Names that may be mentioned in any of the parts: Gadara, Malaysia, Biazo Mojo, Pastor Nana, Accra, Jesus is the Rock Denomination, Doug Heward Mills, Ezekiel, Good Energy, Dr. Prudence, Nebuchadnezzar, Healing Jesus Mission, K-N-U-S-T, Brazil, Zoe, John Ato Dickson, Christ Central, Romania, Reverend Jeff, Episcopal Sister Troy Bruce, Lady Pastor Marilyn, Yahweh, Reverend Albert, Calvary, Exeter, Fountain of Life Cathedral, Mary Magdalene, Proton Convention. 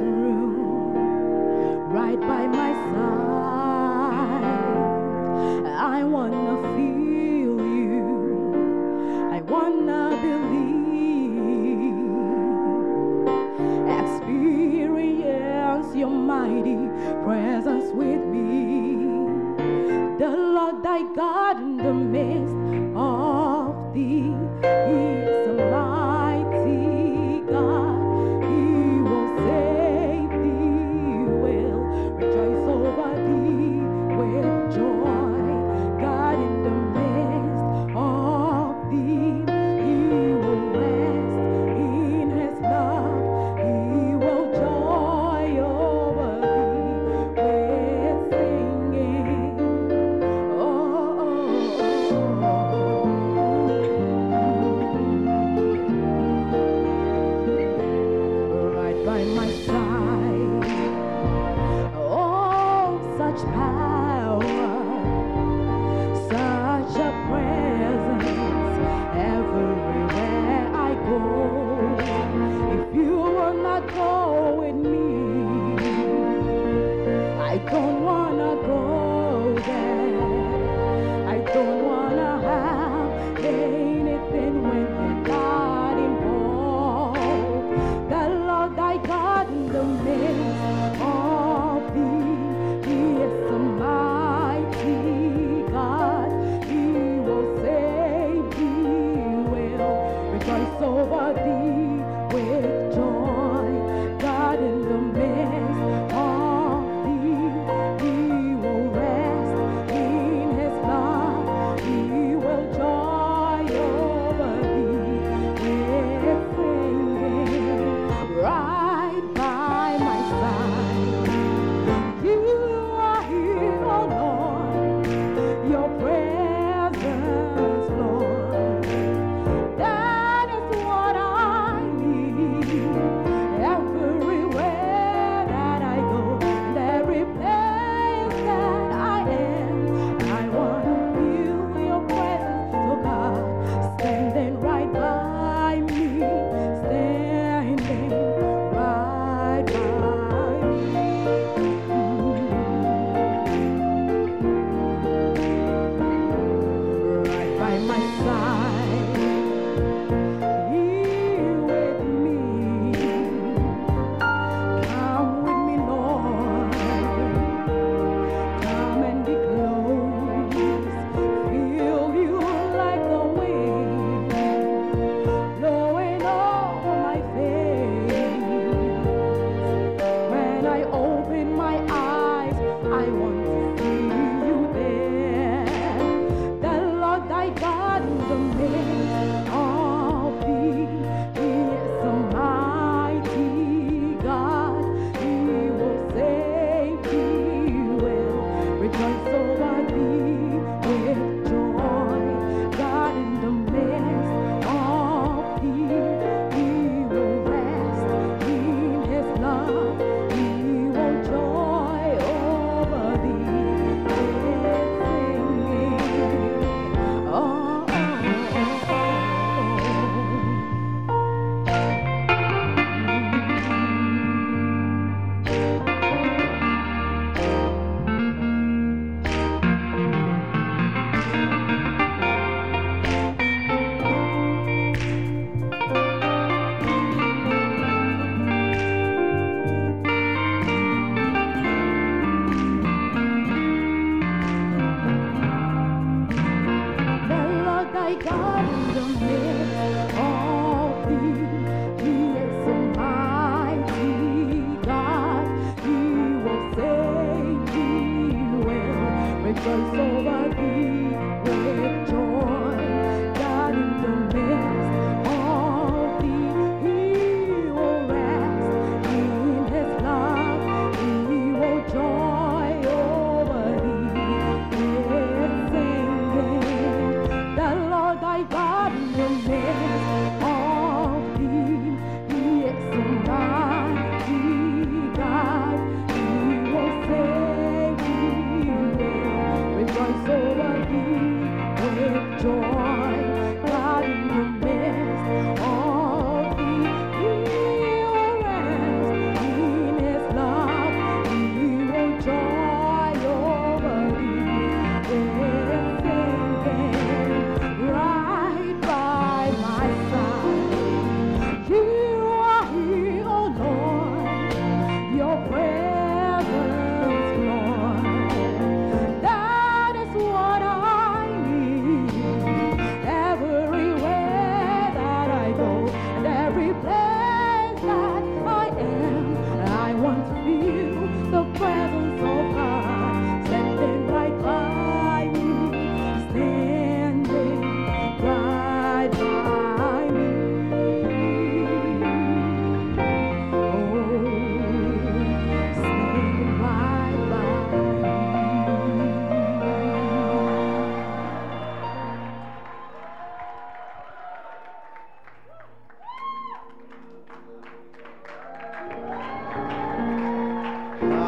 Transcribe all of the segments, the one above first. room, right by my side. I wanna feel you, I wanna believe, experience your mighty presence with me, the Lord thy God in the midst of thee is a mighty God. Right by my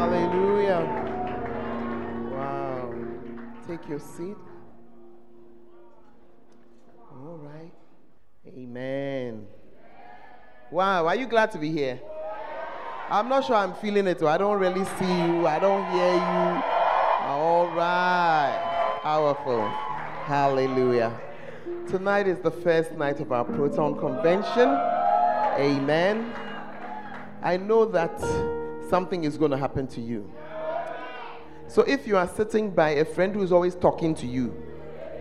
Hallelujah. Wow. Take your seat. All right. Amen. Wow. Are you glad to be here? I'm not sure I'm feeling it. I don't really see you. I don't hear you. All right. Powerful. Hallelujah. Tonight is the first night of our Proton Convention. Amen. I know that something is going to happen to you. So if you are sitting by a friend who is always talking to you,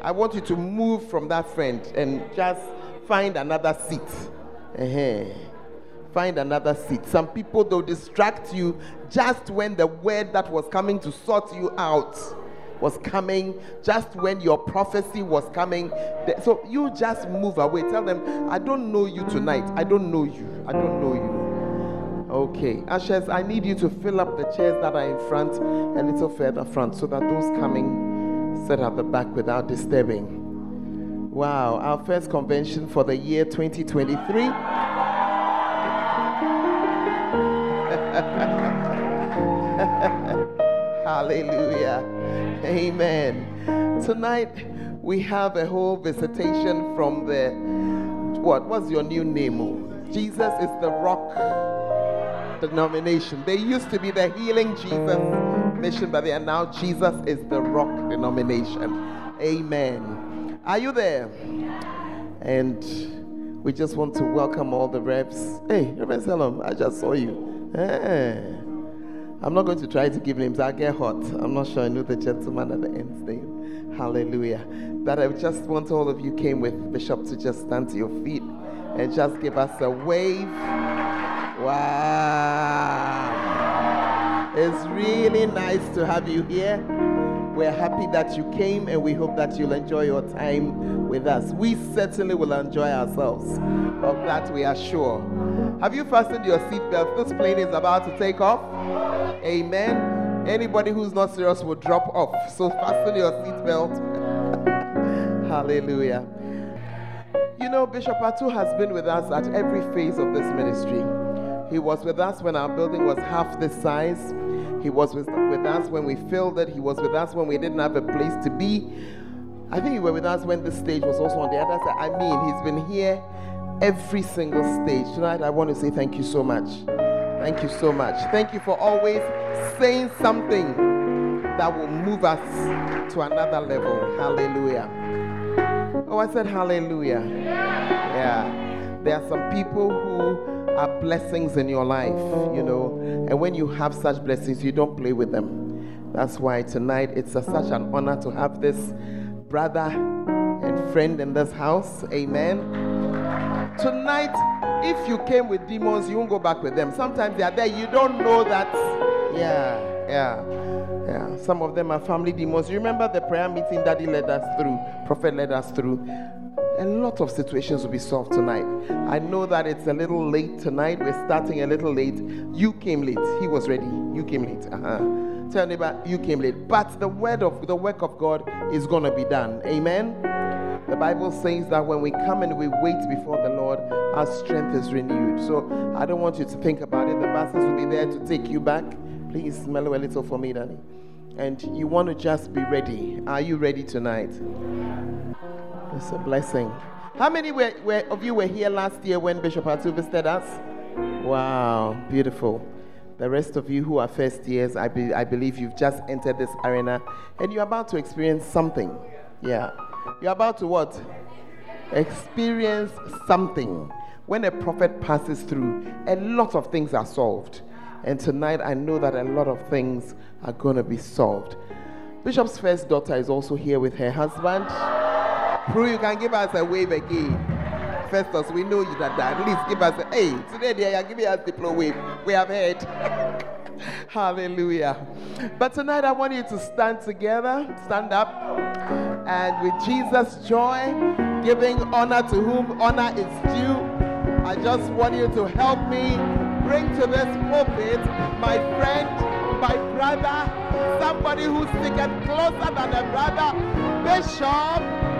I want you to move from that friend and just find another seat. Find another seat. Some people, they'll distract you just when the word that was coming to sort you out was coming, just when your prophecy was coming. So you just move away. Tell them, I don't know you tonight. I don't know you. I don't know you. Okay, ushers, I need you to fill up the chairs that are in front, a little further front, so that those coming sit at the back without disturbing. Wow, our first convention for the year 2023. Hallelujah. Amen. Tonight, we have a whole visitation from the, what's your new name? Jesus is the Rock Denomination. They used to be the Healing Jesus Mission, but they are now Jesus is the Rock Denomination. Amen. Are you there? And we just want to welcome all the reps. Hey, Reverend Selom, I just saw you. Hey. I'm not going to try to give names. I'll get hot. I'm not sure I knew the gentleman at the end name. Hallelujah. But I just want all of you came with Bishop to just stand to your feet and just give us a wave. Wow, it's really nice to have you here. We're happy that you came, and we hope that you'll enjoy your time with us. We certainly will enjoy ourselves, of that we are sure. Have you fastened your seatbelt? This plane is about to take off. Amen. Anybody who's not serious will drop off, so fasten your seatbelt. Hallelujah. You know, Bishop Ato has been with us at every phase of this ministry. He was with us when our building was half this size. He was with us when we filled it. He was with us when we didn't have a place to be. I think he was with us when this stage was also on the other side. I mean, he's been here every single stage. Tonight, I want to say thank you so much. Thank you so much. Thank you for always saying something that will move us to another level. Hallelujah. Oh, I said hallelujah. Yeah. There are some people who are blessings in your life, you know, and when you have such blessings, you don't play with them. That's why tonight it's such an honor to have this brother and friend in this house. Amen. Tonight, if you came with demons, you won't go back with them. Sometimes they are there, you don't know that. Yeah. Some of them are family demons. You remember the prayer meeting Daddy led us through, Prophet led us through. A lot of situations will be solved tonight. I know that it's a little late tonight. We're starting a little late. You came late. He was ready. You came late. Tell me about you came late. But the work of God is going to be done. Amen. The Bible says that when we come and we wait before the Lord, our strength is renewed. So I don't want you to think about it. The pastors will be there to take you back. Please mellow a little for me, Danny. And you want to just be ready. Are you ready tonight? It's a blessing. How many of you were here last year when Bishop Ato visited us? Wow, beautiful. The rest of you who are first years, I believe you've just entered this arena and you're about to experience something. Yeah. You're about to what? Experience something. When a prophet passes through, a lot of things are solved. And tonight I know that a lot of things are going to be solved. Bishop's first daughter is also here with her husband. Prue, you can give us a wave again. Festus, we know you that at least give us a, hey, today they are giving us the blow wave. We have heard. Hallelujah. But tonight I want you to stand together, stand up, and with Jesus' joy, giving honor to whom honor is due. I just want you to help me bring to this pulpit my friend, my brother, somebody who's sticking closer than a brother, Bishop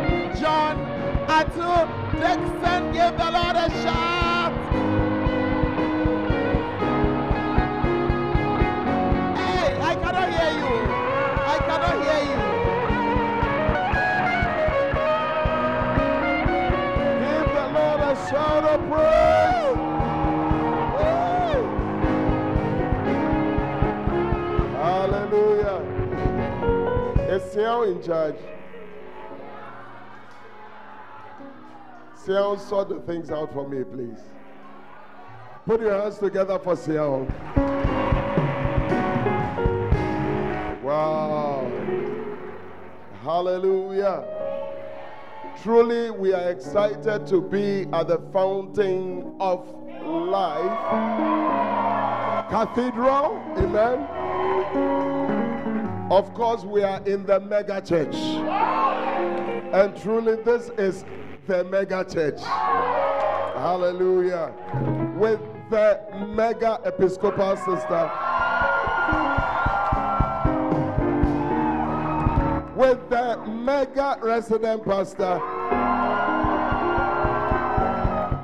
John Ato Dickson. Give the Lord a shout. Seal in charge. Seal, sort the things out for me, please. Put your hands together for Seal. Wow. Hallelujah. Truly, we are excited to be at the Fountain of Life Cathedral. Amen. Of course, we are in the mega church. And truly, this is the mega church. Hallelujah. With the mega Episcopal sister. With the mega resident pastor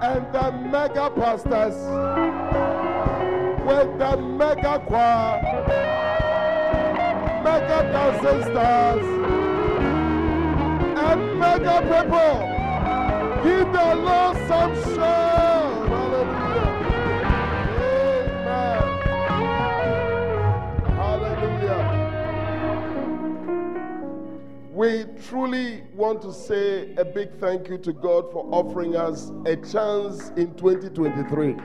and the mega pastors, with the mega choir, mega dancing stars, and mega people. Give the Lord some shout. Hallelujah. Amen. Hallelujah. We truly want to say a big thank you to God for offering us a chance in 2023.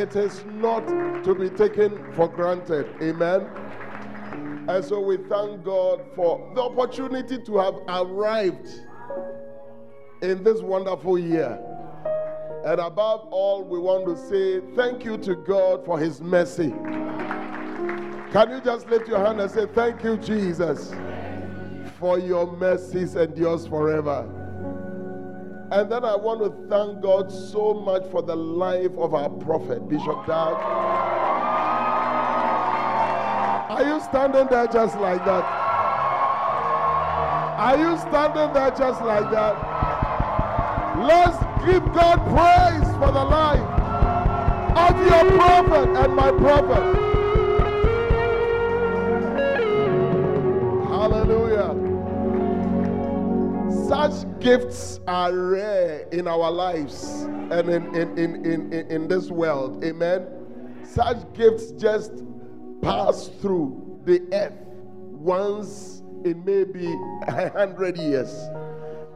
It is not to be taken for granted. Amen. And so we thank God for the opportunity to have arrived in this wonderful year. And above all, we want to say thank you to God for His mercy. Can you just lift your hand and say, thank you, Jesus, for your mercies endures forever. And then I want to thank God so much for the life of our prophet, Bishop Dowd. Are you standing there just like that? Are you standing there just like that? Let's give God praise for the life of your prophet and my prophet. Such gifts are rare in our lives and in this world. Amen. Such gifts just pass through the earth once in maybe 100 years.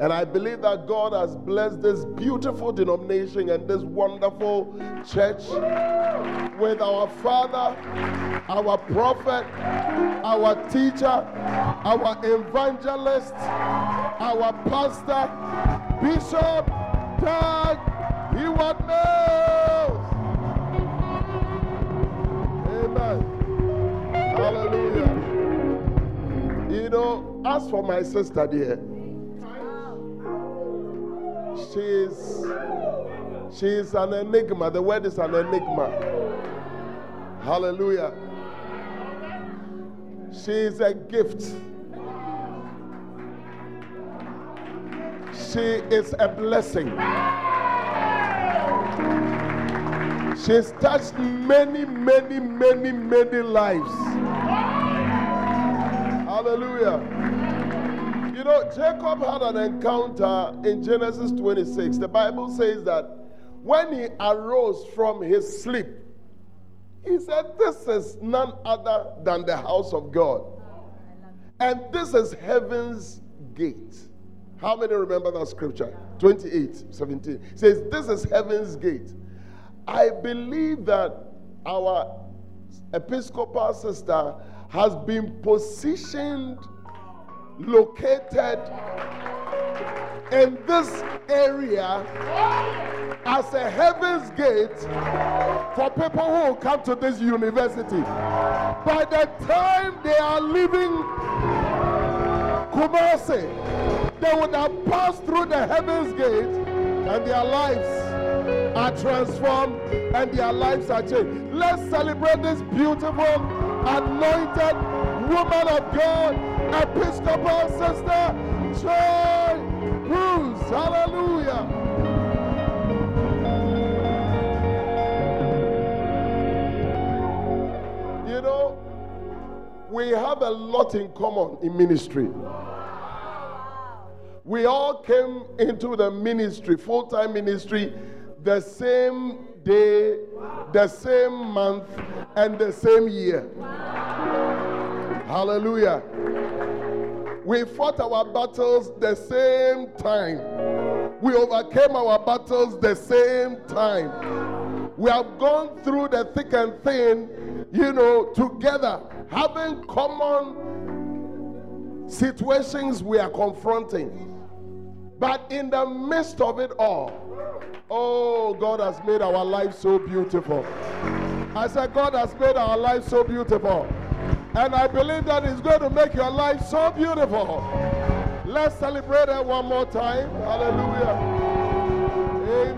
And I believe that God has blessed this beautiful denomination and this wonderful church with our father, our prophet, our teacher, our evangelist, our pastor, Bishop Doug Heward Mills. Amen. Hallelujah. You know, as for my sister dear, she is an enigma. The word is an enigma. Hallelujah. She is a gift. She is a blessing. She's touched many, many, many, many lives. Hallelujah. You know, Jacob had an encounter in Genesis 26. The Bible says that when he arose from his sleep, he said, this is none other than the house of God. And this is heaven's gate. How many remember that scripture? 28:17. It says, this is heaven's gate. I believe that our Episcopal sister has been positioned, located in this area as a heaven's gate for people who come to this university. By the time they are leaving Kumasi, they would have passed through the heaven's gate and their lives are transformed and their lives are changed. Let's celebrate this beautiful, anointed woman of God, Episcopal Sister Troy Bruce. Hallelujah. You know, we have a lot in common in ministry. We all came into the ministry, full-time ministry, the same day, the same month, and the same year. Hallelujah. We fought our battles the same time. We overcame our battles the same time. We have gone through the thick and thin, you know, together, having common situations we are confronting. But in the midst of it all, oh, God has made our life so beautiful. I said, God has made our life so beautiful. And I believe that it's going to make your life so beautiful. Let's celebrate that one more time. Hallelujah.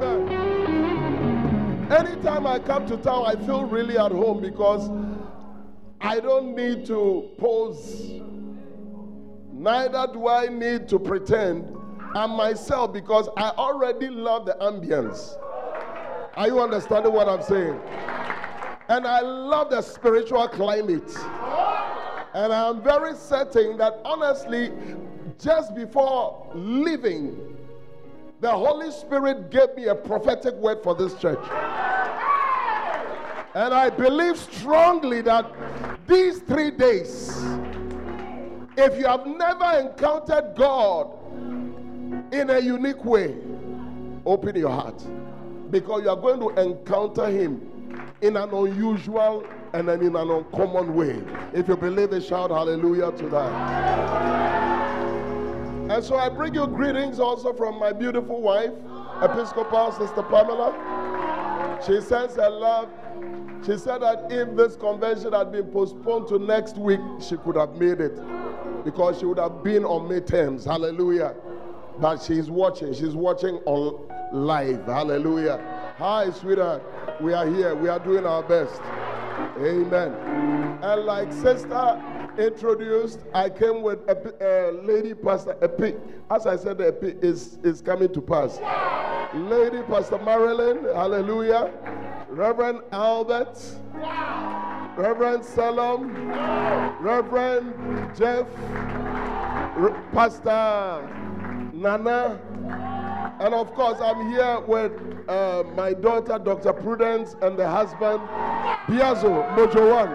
Amen. Anytime I come to town, I feel really at home because I don't need to pose. Neither do I need to pretend. I'm myself because I already love the ambience. Are you understanding what I'm saying? And I love the spiritual climate. And I'm very certain that honestly, just before leaving, the Holy Spirit gave me a prophetic word for this church. And I believe strongly that these 3 days, if you have never encountered God in a unique way, open your heart, because you are going to encounter him in an unusual and in an uncommon way. If you believe it, shout hallelujah to that. And so I bring you greetings also from my beautiful wife, Episcopal Sister Pamela. She sends her love. She said that if this convention had been postponed to next week, she could have made it, because she would have been on midterms. Hallelujah. But she's watching on live. Hallelujah. Hi, sweetheart. We are here. We are doing our best. Amen. And like sister introduced, I came with Lady Pastor Epi. As I said, Epi is coming to pass. Yeah. Lady Pastor Marilyn. Hallelujah. Reverend Albert. Yeah. Reverend Selom. Yeah. Reverend Jeff. Pastor Nana, and of course I'm here with my daughter Dr. Prudence and the husband Biazo Mojo,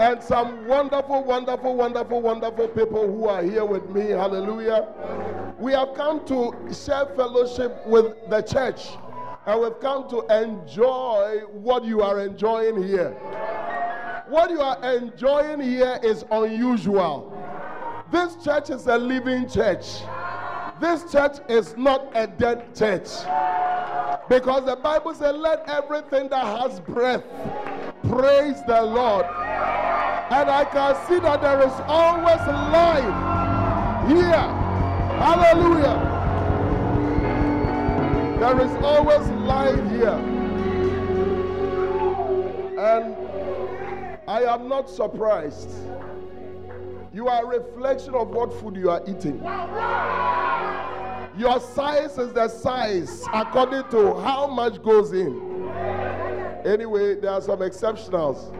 and some wonderful people who are here with me. Hallelujah. We have come to share fellowship with the church, and we've come to enjoy what you are enjoying here. What you are enjoying here is unusual. This church is a living church. This church is not a dead church. Because the Bible says, let everything that has breath praise the Lord. And I can see that there is always life here. Hallelujah. There is always life here. And I am not surprised. You are a reflection of what food you are eating. Your size is the size according to how much goes in. Anyway, there are some exceptionals.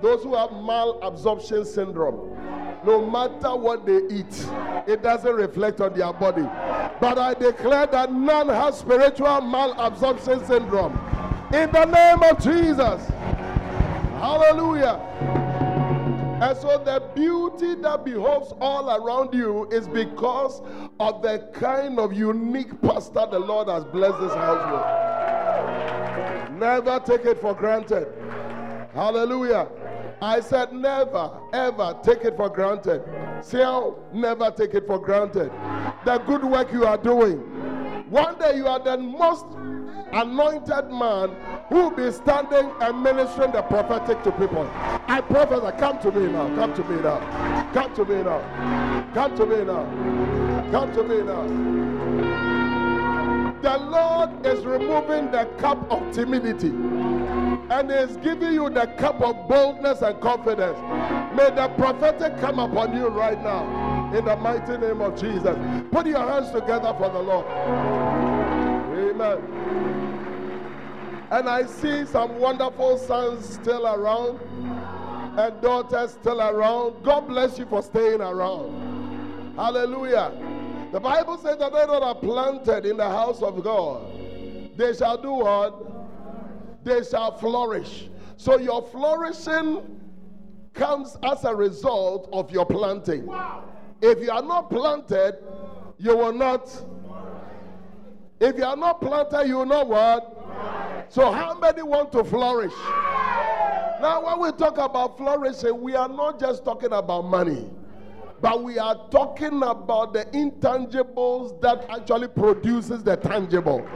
Those who have malabsorption syndrome, no matter what they eat, it doesn't reflect on their body. But I declare that none has spiritual malabsorption syndrome. In the name of Jesus. Hallelujah. And so the beauty that behoves all around you is because of the kind of unique pastor the Lord has blessed this house with. Never take it for granted. Hallelujah. I said never, ever take it for granted. See how? Never take it for granted. The good work you are doing. One day you are the most anointed man who will be standing and ministering the prophetic to people. I prophesy, come to me now, come to me now, come to me now, come to me now, come to me now. The Lord is removing the cup of timidity and is giving you the cup of boldness and confidence. May the prophetic come upon you right now in the mighty name of Jesus. Put your hands together for the Lord. Amen. And I see some wonderful sons still around and daughters still around. God bless you for staying around. Hallelujah. The Bible says that they that are planted in the house of God, they shall do what? They shall flourish. So your flourishing comes as a result of your planting. If you are not planted, you will not. If you are not planted, you will not what? So how many want to flourish? Now when we talk about flourishing, we are not just talking about money, but we are talking about the intangibles that actually produces the tangible.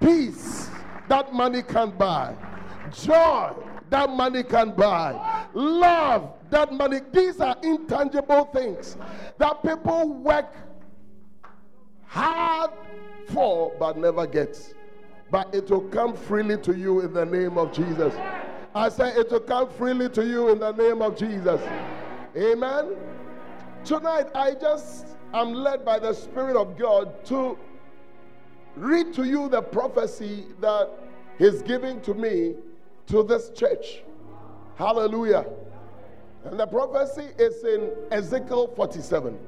Peace that money can't buy. Joy that money can't buy. Love that money. These are intangible things that people work hard for but never get. But it will come freely to you in the name of Jesus. I say it will come freely to you in the name of Jesus. Amen. Tonight I'm led by the Spirit of God to read to you the prophecy that He's giving to me to this church. Hallelujah. And the prophecy is in Ezekiel 47.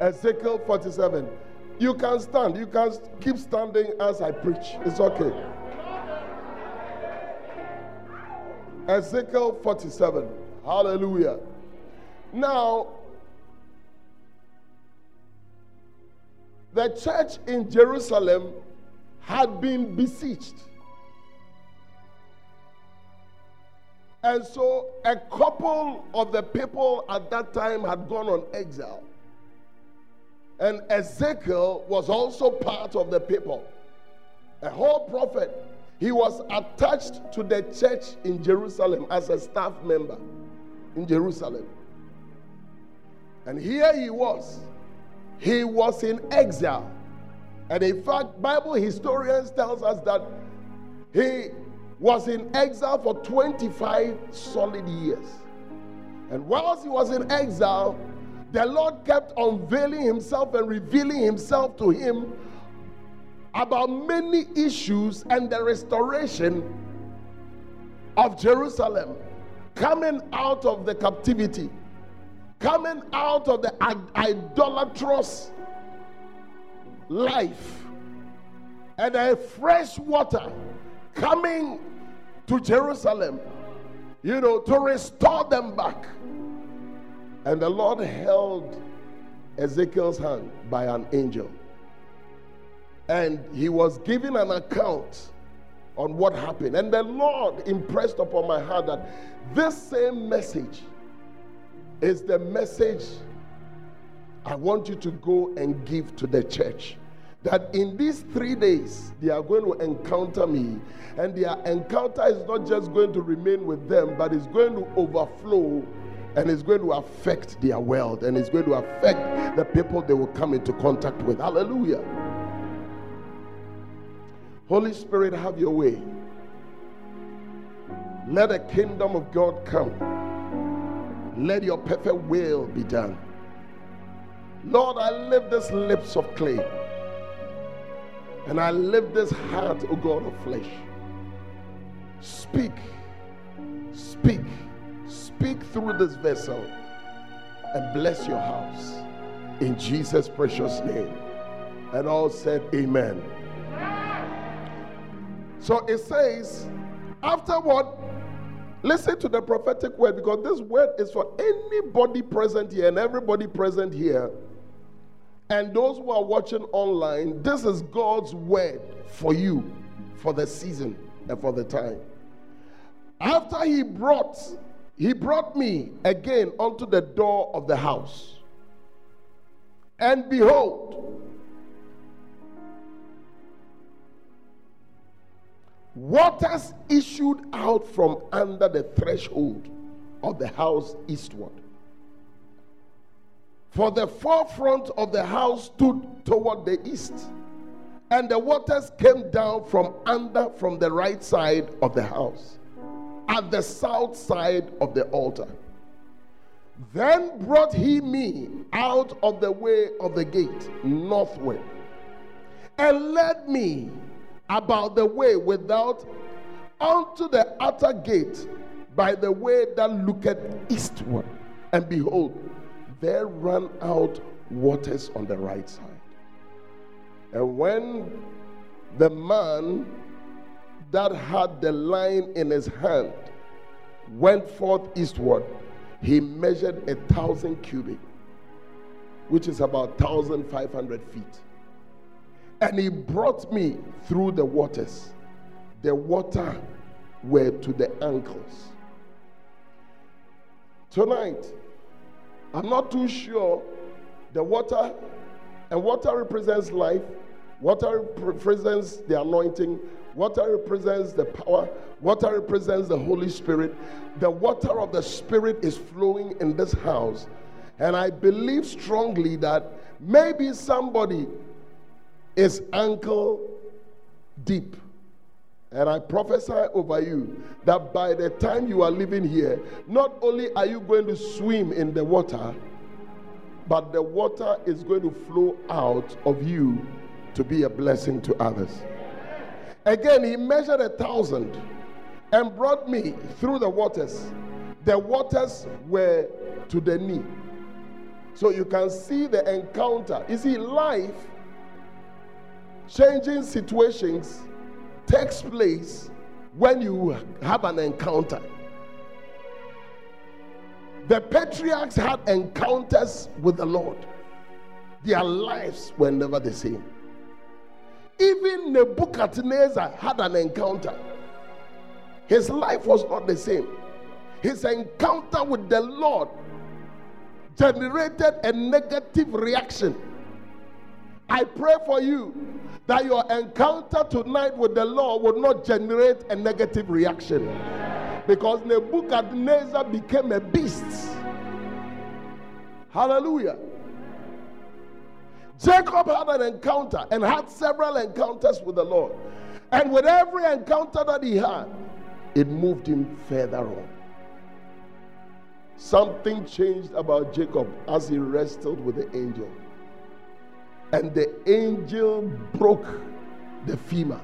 Ezekiel 47. You can stand. You can keep standing as I preach. It's okay. Ezekiel 47. Hallelujah. Now, the church in Jerusalem had been besieged. And so a couple of the people at that time had gone on exile. And Ezekiel was also part of the people. A whole prophet. He was attached to the church in Jerusalem as a staff member in Jerusalem. And here he was. He was in exile. And in fact, Bible historians tells us that he was in exile for 25 solid years. And whilst he was in exile, the Lord kept unveiling himself and revealing himself to him about many issues and the restoration of Jerusalem, coming out of the captivity, coming out of the idolatrous life, and a fresh water coming to Jerusalem, you know, to restore them back. And the Lord held Ezekiel's hand by an angel, and he was giving an account on what happened. And the Lord impressed upon my heart that this same message is the message I want you to go and give to the church. That in these 3 days, they are going to encounter me. And their encounter is not just going to remain with them, but it's going to overflow, and it's going to affect their world, and it's going to affect the people they will come into contact with. Hallelujah. Holy Spirit, have your way. Let the kingdom of God come. Let your perfect will be done. Lord, I lift these lips of clay, and I lift this heart, O God of flesh. Speak, speak, speak through this vessel, and bless your house in Jesus' precious name. And all said, amen. So it says, afterward, listen to the prophetic word, because this word is for anybody present here and everybody present here. And those who are watching online, this is God's word for you, for the season and for the time. After he brought me again unto the door of the house. And behold, waters issued out from under the threshold of the house eastward. For the forefront of the house stood toward the east, and the waters came down from under, from the right side of the house, at the south side of the altar. Then brought he me out of the way of the gate northward, and led me about the way without unto the outer gate by the way that looketh eastward. And behold, there ran out waters on the right side. And when the man that had the line in his hand went forth eastward, he measured 1,000 cubits, which is about 1,500 feet. And he brought me through the waters. The water were to the ankles. Tonight, I'm not too sure the water, and water represents life, water represents the anointing, water represents the power, water represents the Holy Spirit. The water of the Spirit is flowing in this house. And I believe strongly that maybe somebody is ankle deep. And I prophesy over you that by the time you are living here, not only are you going to swim in the water, but the water is going to flow out of you to be a blessing to others. Again, he measured 1,000 and brought me through the waters. The waters were to the knee. So you can see the encounter. You see, life changing situations takes place when you have an encounter. The patriarchs had encounters with the Lord. Their lives were never the same. Even Nebuchadnezzar had an encounter. His life was not the same. His encounter with the Lord generated a negative reaction. I pray for you that your encounter tonight with the Lord will not generate a negative reaction. Because Nebuchadnezzar became a beast. Hallelujah. Jacob had an encounter and had several encounters with the Lord. And with every encounter that he had, it moved him further on. Something changed about Jacob as he wrestled with the angel. And the angel broke the femur.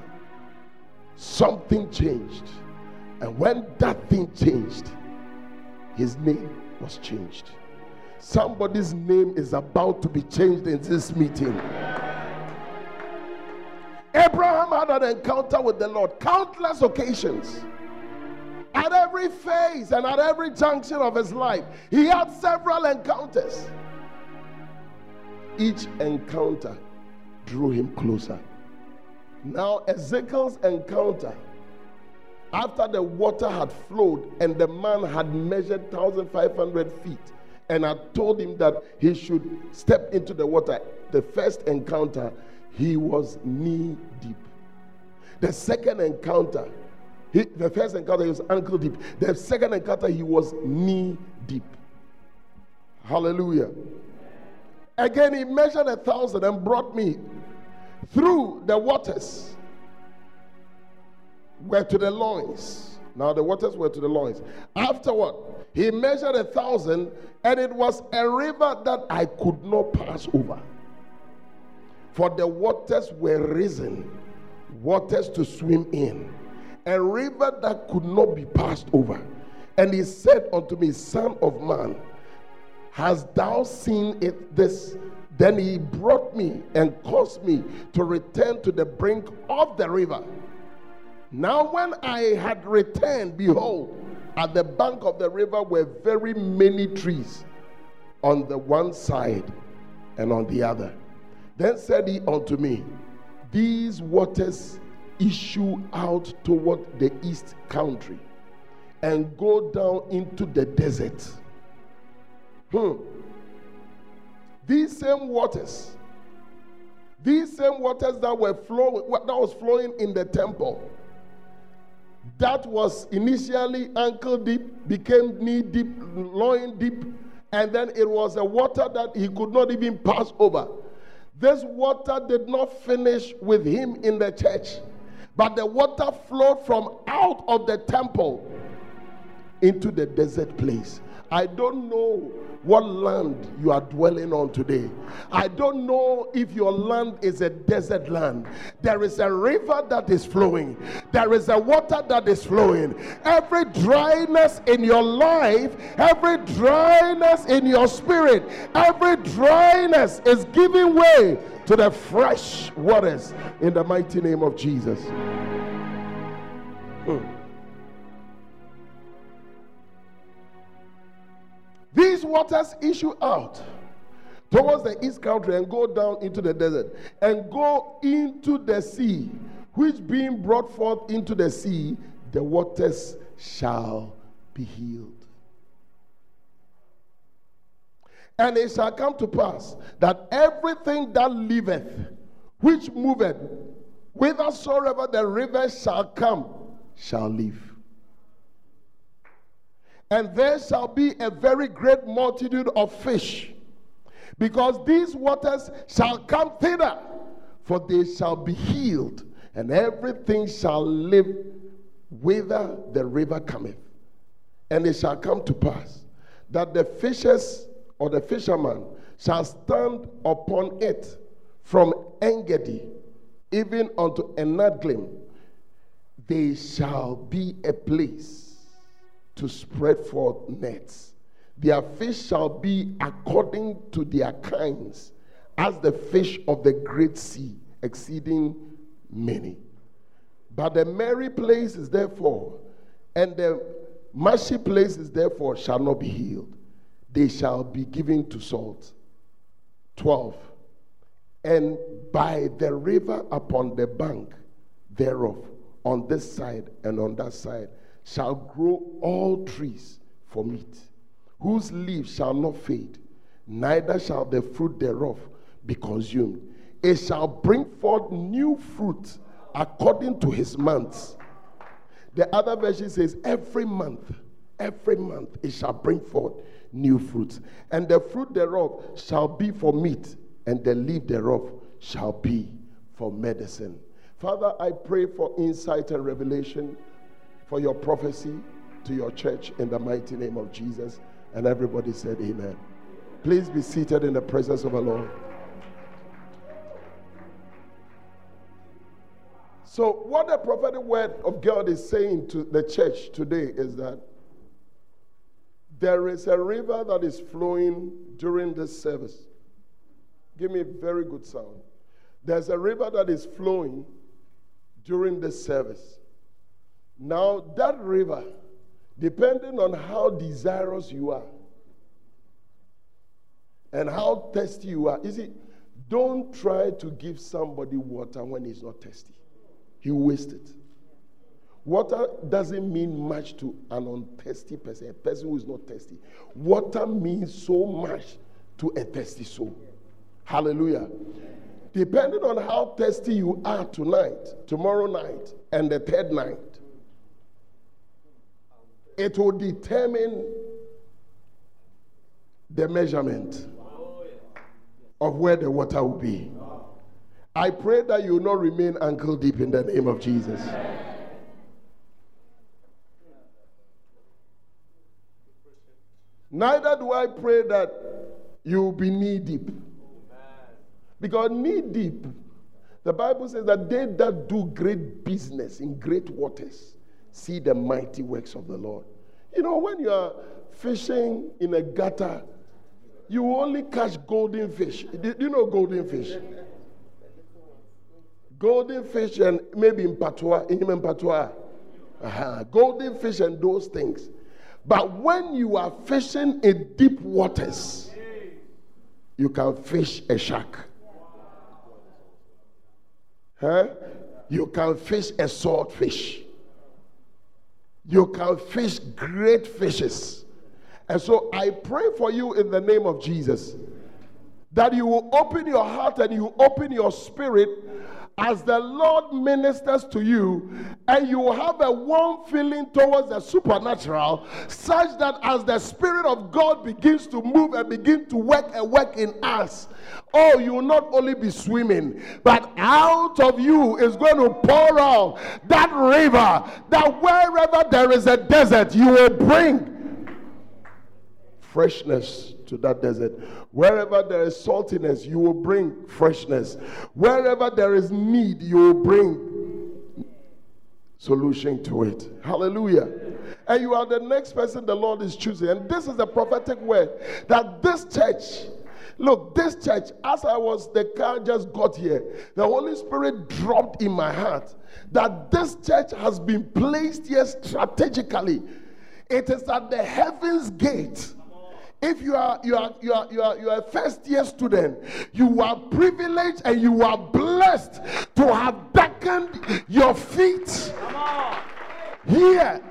Something changed. And when that thing changed, his name was changed. Somebody's name is about to be changed in this meeting. Abraham had an encounter with the Lord, countless occasions. At every phase and at every junction of his life, he had several encounters. Each encounter drew him closer. Now Ezekiel's encounter, after the water had flowed and the man had measured 1,500 feet, and I told him that he should step into the water. The first encounter, he was knee deep. The second encounter, the first encounter, he was ankle deep. The second encounter, he was knee deep. Hallelujah. Again, he measured 1,000 and brought me through the waters were to the loins. Now the waters were to the loins. Afterward, he measured 1,000, and it was a river that I could not pass over. For the waters were risen, waters to swim in, a river that could not be passed over. And he said unto me, Son of man, hast thou seen it this? Then he brought me and caused me to return to the brink of the river. Now when I had returned, behold, at the bank of the river were very many trees on the one side and on the other. Then said he unto me, These waters issue out toward the east country and go down into the desert. These same waters, that were flowing, that was flowing in the temple, that was initially ankle deep, became knee deep, loin deep, and then it was a water that he could not even pass over. This water did not finish with him in the church, but the water flowed from out of the temple into the desert place. I don't know what land you are dwelling on today. I don't know if your land is a desert land. There is a river that is flowing. There is a water that is flowing. Every dryness in your life, every dryness in your spirit, every dryness is giving way to the fresh waters in the mighty name of Jesus. waters issue out towards the east country and go down into the desert and go into the sea, which being brought forth into the sea, the waters shall be healed. And it shall come to pass that everything that liveth, which moveth, whithersoever the river shall come, shall live. And there shall be a very great multitude of fish, because these waters shall come thither, for they shall be healed, and everything shall live whither the river cometh. And it shall come to pass that the fishes or the fisherman shall stand upon it from Engedi even unto Enadlim. They shall be a place to spread forth nets. Their fish shall be according to their kinds, as the fish of the great sea, exceeding many. But the merry places, therefore, and the marshy places, therefore, shall not be healed. They shall be given to salt. 12. And by the river upon the bank thereof, on this side and on that side, shall grow all trees for meat, whose leaves shall not fade, neither shall the fruit thereof be consumed. It shall bring forth new fruit according to his months. The other version says, every month it shall bring forth new fruits. And the fruit thereof shall be for meat, and the leaf thereof shall be for medicine. Father, I pray for insight and revelation, for your prophecy to your church in the mighty name of Jesus. And everybody said amen. Please be seated in the presence of the Lord. So what the prophetic word of God is saying to the church today is that there is a river that is flowing during this service. Give me a very good sound. There's a river that is flowing during this service. Now that river, depending on how desirous you are and how thirsty you are. You see, don't try to give somebody water when he's not thirsty. He wastes it. Water doesn't mean much to an unthirsty person, a person who is not thirsty. Water means so much to a thirsty soul. Hallelujah. Depending on how thirsty you are tonight, tomorrow night, and the third night, it will determine the measurement of where the water will be. I pray that you will not remain ankle deep in the name of Jesus. Neither do I pray that you will be knee deep. Because knee deep, the Bible says that they that do great business in great waters see the mighty works of the Lord. You know, when you are fishing in a gutter, you only catch golden fish. Do you know golden fish? Golden fish and maybe in patois, golden fish and those things. But when you are fishing in deep waters, you can fish a shark. Huh? You can fish a swordfish. You can fish great fishes. And so I pray for you in the name of Jesus that you will open your heart and you open your spirit as the Lord ministers to you, and you will have a warm feeling towards the supernatural, such that as the Spirit of God begins to move and begin to work and work in us, oh, you will not only be swimming, but out of you is going to pour out that river, that wherever there is a desert, you will bring freshness to that desert. Wherever there is saltiness, you will bring freshness. Wherever there is need, you will bring solution to it. Hallelujah. And you are the next person the Lord is choosing. And this is the prophetic word that this church, look, this church, as I was, the car just got here, the Holy Spirit dropped in my heart that this church has been placed here strategically. It is at the heaven's gate. If you are a first-year student, you are privileged and you are blessed to have darkened your feet here.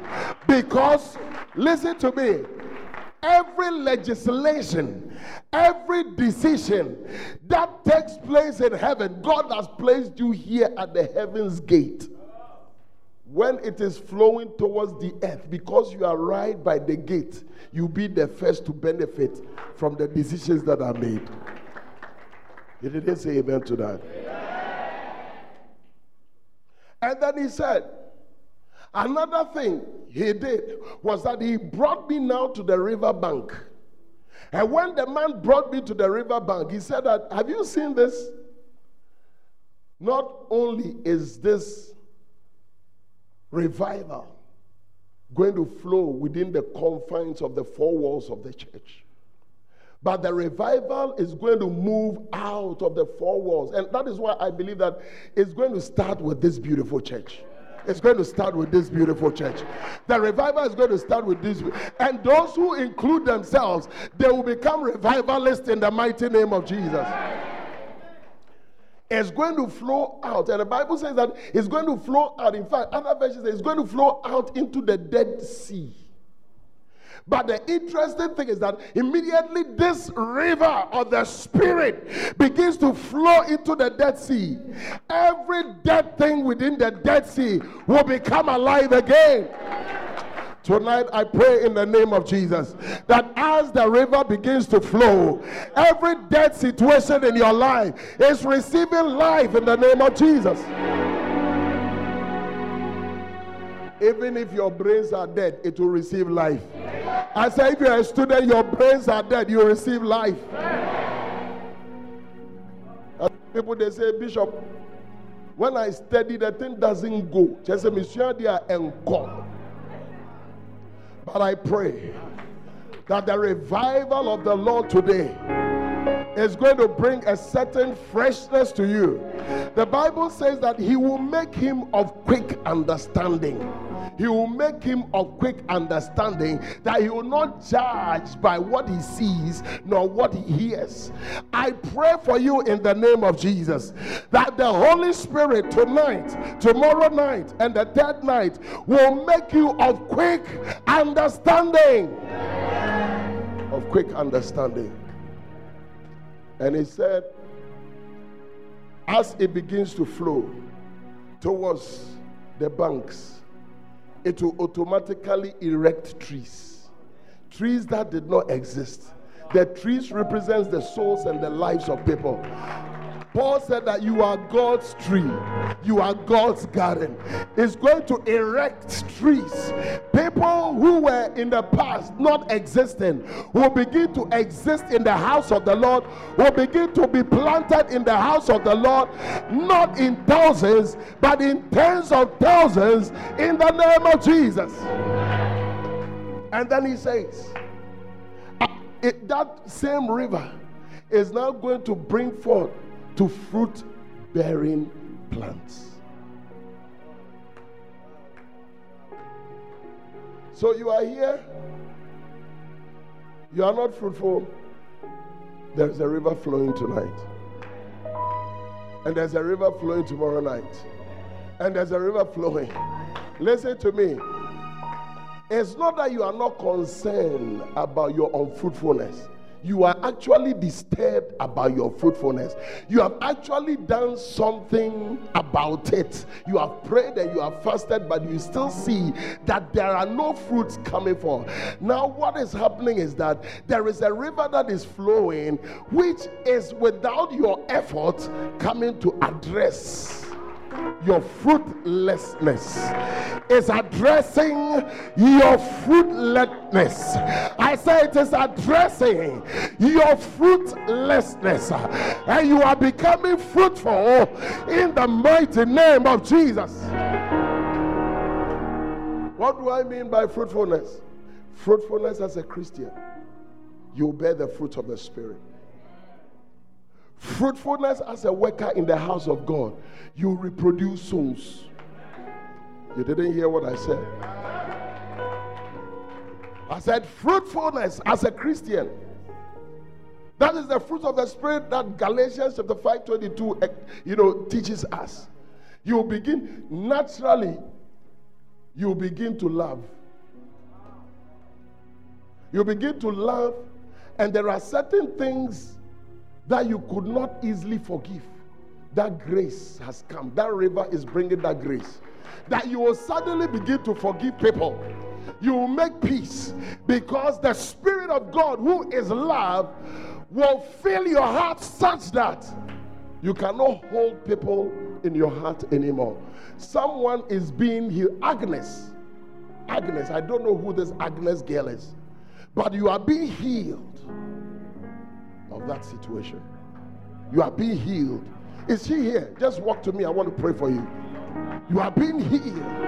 Because, listen to me, every legislation, every decision that takes place in heaven, God has placed you here at the heaven's gate. When it is flowing towards the earth, because you are right by the gate, you'll be the first to benefit from the decisions that are made. You didn't say amen to that. Amen. And then he said, another thing he did was that he brought me now to the river bank. And when the man brought me to the river bank, he said that, have you seen this? Not only is this revival going to flow within the confines of the four walls of the church, but the revival is going to move out of the four walls. And that is why I believe that it's going to start with this beautiful church. It's going to start with this beautiful church. The revival is going to start with this. And those who include themselves, they will become revivalists in the mighty name of Jesus. It's going to flow out. And the Bible says that it's going to flow out. In fact, other versions say it's going to flow out into the Dead Sea. But the interesting thing is that immediately this river of the Spirit begins to flow into the Dead Sea. Every dead thing within the Dead Sea will become alive again. Tonight, I pray in the name of Jesus that as the river begins to flow, every dead situation in your life is receiving life in the name of Jesus. Even if your brains are dead, it will receive life. I say, if you're a student, your brains are dead, you receive life. As people, they say, Bishop, when I study, the thing doesn't go. Just say, Monsieur, they are encore. But I pray that the revival of the Lord today is going to bring a certain freshness to you. The Bible says that he will make him of quick understanding. He will make him of quick understanding, that he will not judge by what he sees nor what he hears. I pray for you in the name of Jesus that the Holy Spirit tonight, tomorrow night, and the third night will make you of quick understanding. Of quick understanding. And he said, as it begins to flow towards the banks, it will automatically erect trees. Trees that did not exist. The trees represents the souls and the lives of people. Paul said that you are God's tree. You are God's garden. It's going to erect trees. People who were in the past not existing will begin to exist in the house of the Lord, will begin to be planted in the house of the Lord, not in thousands, but in tens of thousands in the name of Jesus. And then he says, that same river is now going to bring forth to fruit-bearing plants. So you are here, you are not fruitful, there's a river flowing tonight. And there's a river flowing tomorrow night. And there's a river flowing. Listen to me. It's not that you are not concerned about your unfruitfulness. You are actually disturbed about your fruitfulness. You have actually done something about it. You have prayed and you have fasted, but you still see that there are no fruits coming forth. Now, what is happening is that there is a river that is flowing, which is without your effort coming to address your fruitlessness. Is addressing your fruitlessness. I say it is addressing your fruitlessness, and you are becoming fruitful in the mighty name of Jesus. What do I mean by fruitfulness? Fruitfulness as a Christian, you bear the fruit of the Spirit. Fruitfulness as a worker in the house of God, you reproduce souls. You didn't hear what I said. I said fruitfulness as a Christian. That is the fruit of the Spirit that Galatians chapter 5:22, teaches us. You begin, naturally, you begin to love. You begin to love, and there are certain things that you could not easily forgive. That grace has come. That river is bringing that grace. That you will suddenly begin to forgive people. You will make peace, because the Spirit of God, who is love, will fill your heart such that you cannot hold people in your heart anymore. Someone is being healed. Agnes, I don't know who this Agnes girl is, but you are being healed of that situation. You are being healed. Is she here? Just walk to me. I want to pray for you. You are being healed.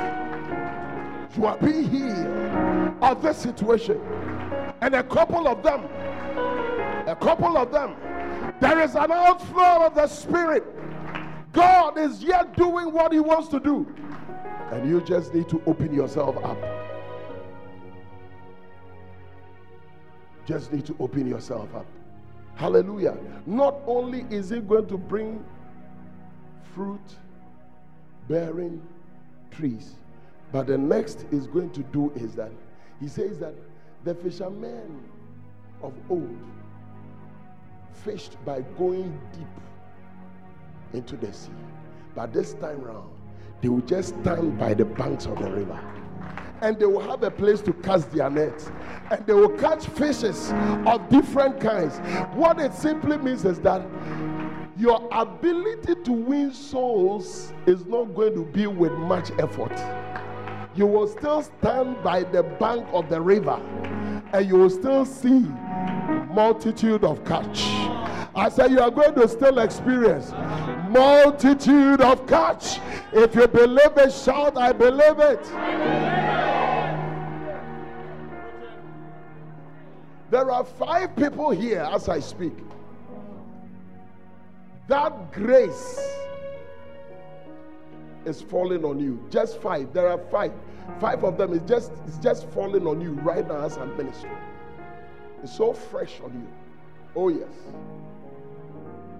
You are being healed of this situation. And a couple of them, there is an outflow of the Spirit. God is yet doing what He wants to do. And you just need to open yourself up. Just need to open yourself up. Hallelujah. Not only is it going to bring fruit-bearing trees, but the next is going to do is that He says that the fishermen of old fished by going deep into the sea. But this time round, they will just stand by the banks of the river, and they will have a place to cast their nets, and they will catch fishes of different kinds. What it simply means is that your ability to win souls is not going to be with much effort. You will still stand by the bank of the river, and you will still see multitude of catch. I said you are going to still experience multitude of catch. If you believe it, shout, I believe it. There are 5 people here as I speak. That grace is falling on you. Just 5. There are 5. 5 of them is just falling on you right now as I'm ministering. It's so fresh on you. Oh yes.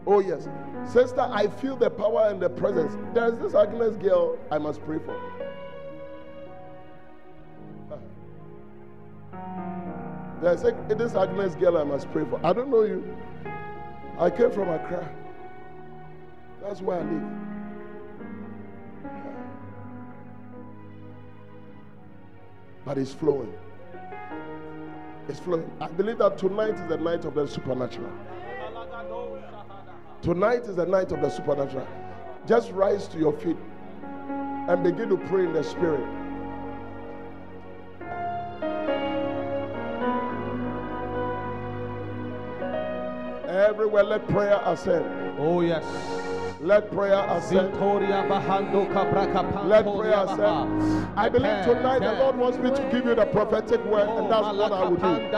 Oh yes. Sister, I feel the power and the presence. There is this Agnes girl I must pray for. There's this Agnes girl I must pray for. I don't know you. I came from Accra. That's where I live. But it's flowing. It's flowing. I believe that tonight is the night of the supernatural. Tonight is the night of the supernatural. Just rise to your feet and begin to pray in the Spirit. Everywhere, let prayer ascend. Oh yes. Let prayer ascend. Let prayer ascend. I believe tonight the Lord wants me to give you the prophetic word, and that's what I will do. And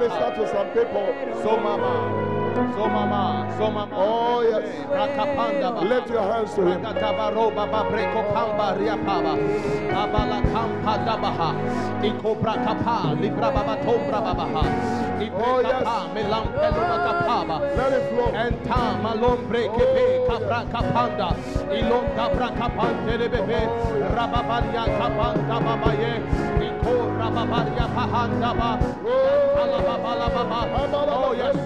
minister to some people. So mama. Oh yes. Lift your hands to Him. Oh yes. Let it flow. Oh yes.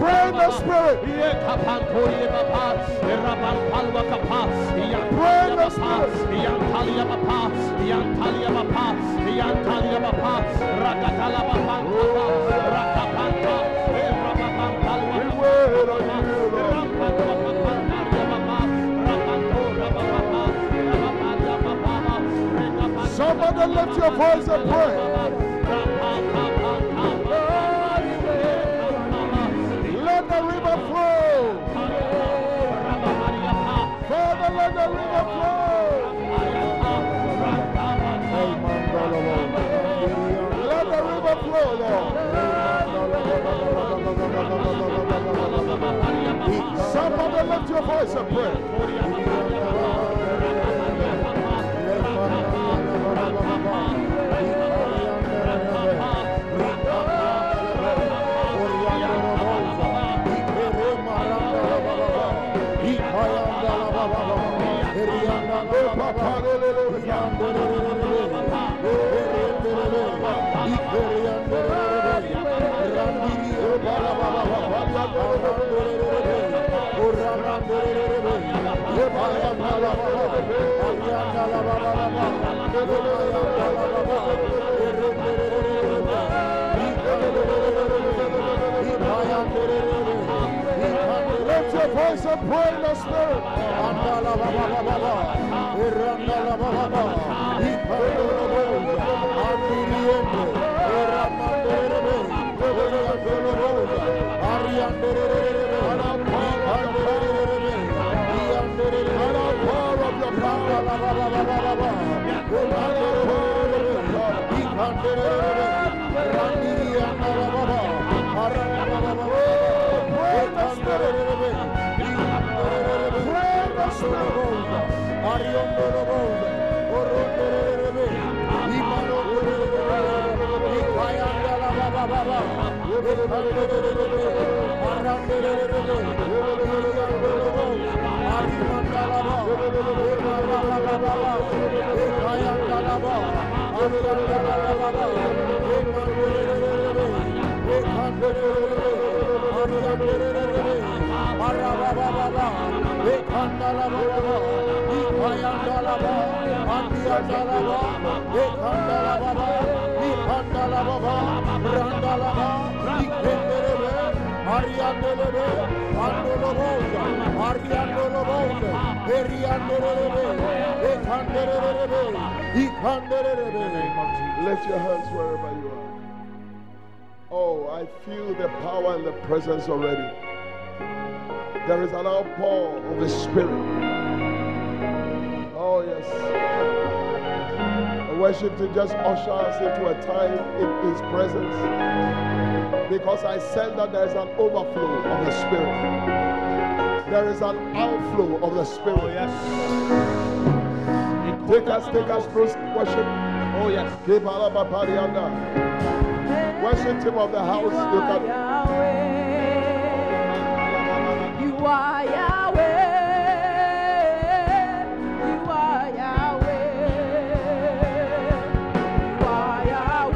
Pray the Spirit. We wait on you, Lord. Somebody lift your voice and pray. Let the river flow. Father, let the river flow. voice of Lift your hands wherever you are. Oh, I feel the power and the presence already. There is an outpour of the Spirit. Oh, yes. I worship to just usher us into a time in His presence, because I sense that there is an overflow of the Spirit. There is an outflow of the Spirit. Oh, yes. Take us through worship. Oh yes. Worship Him of the house. You are Yahweh. You are Yahweh. You are Yahweh. You are Yahweh.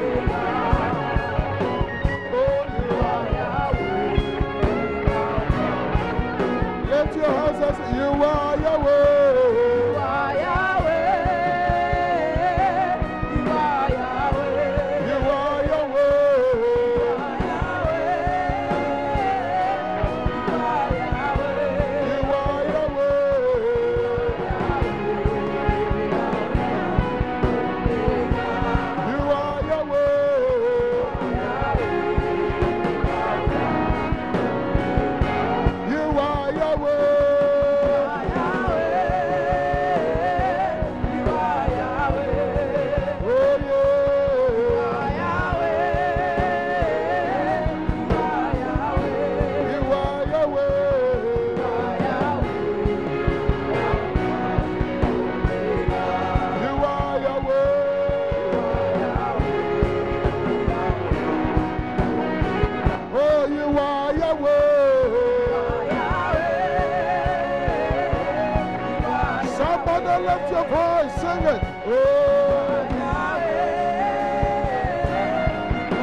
You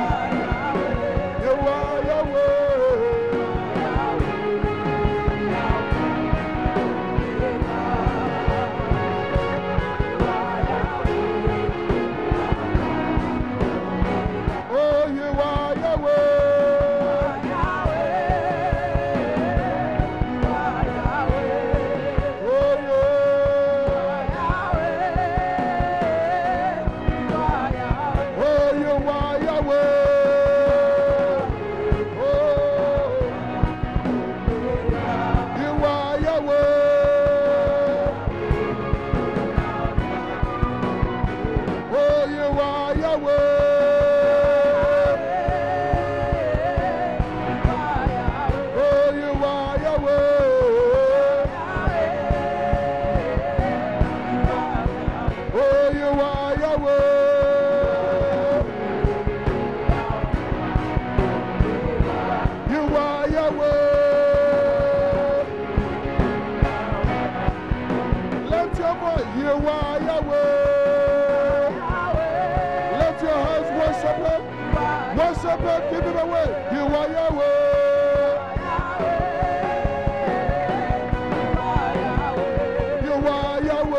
are Yahweh. never give it away. You are Yahweh. You are Yahweh. You are Yahweh. You are Yahweh.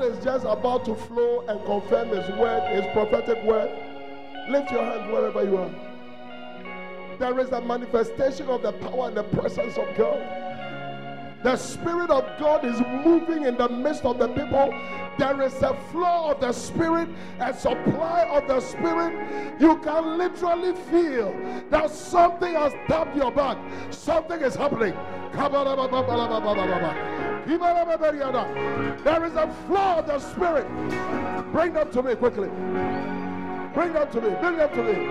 Is just about to flow and confirm his word, his prophetic word. Lift your hand wherever you are. There is a manifestation of the power and the presence of God. The Spirit of God is moving in the midst of the people. There is a flow of the Spirit, a supply of the Spirit. You can literally feel that something has tapped your back. Something is happening. There is a flow of the Spirit. Bring them to me quickly. Bring them to me. Bring them to me.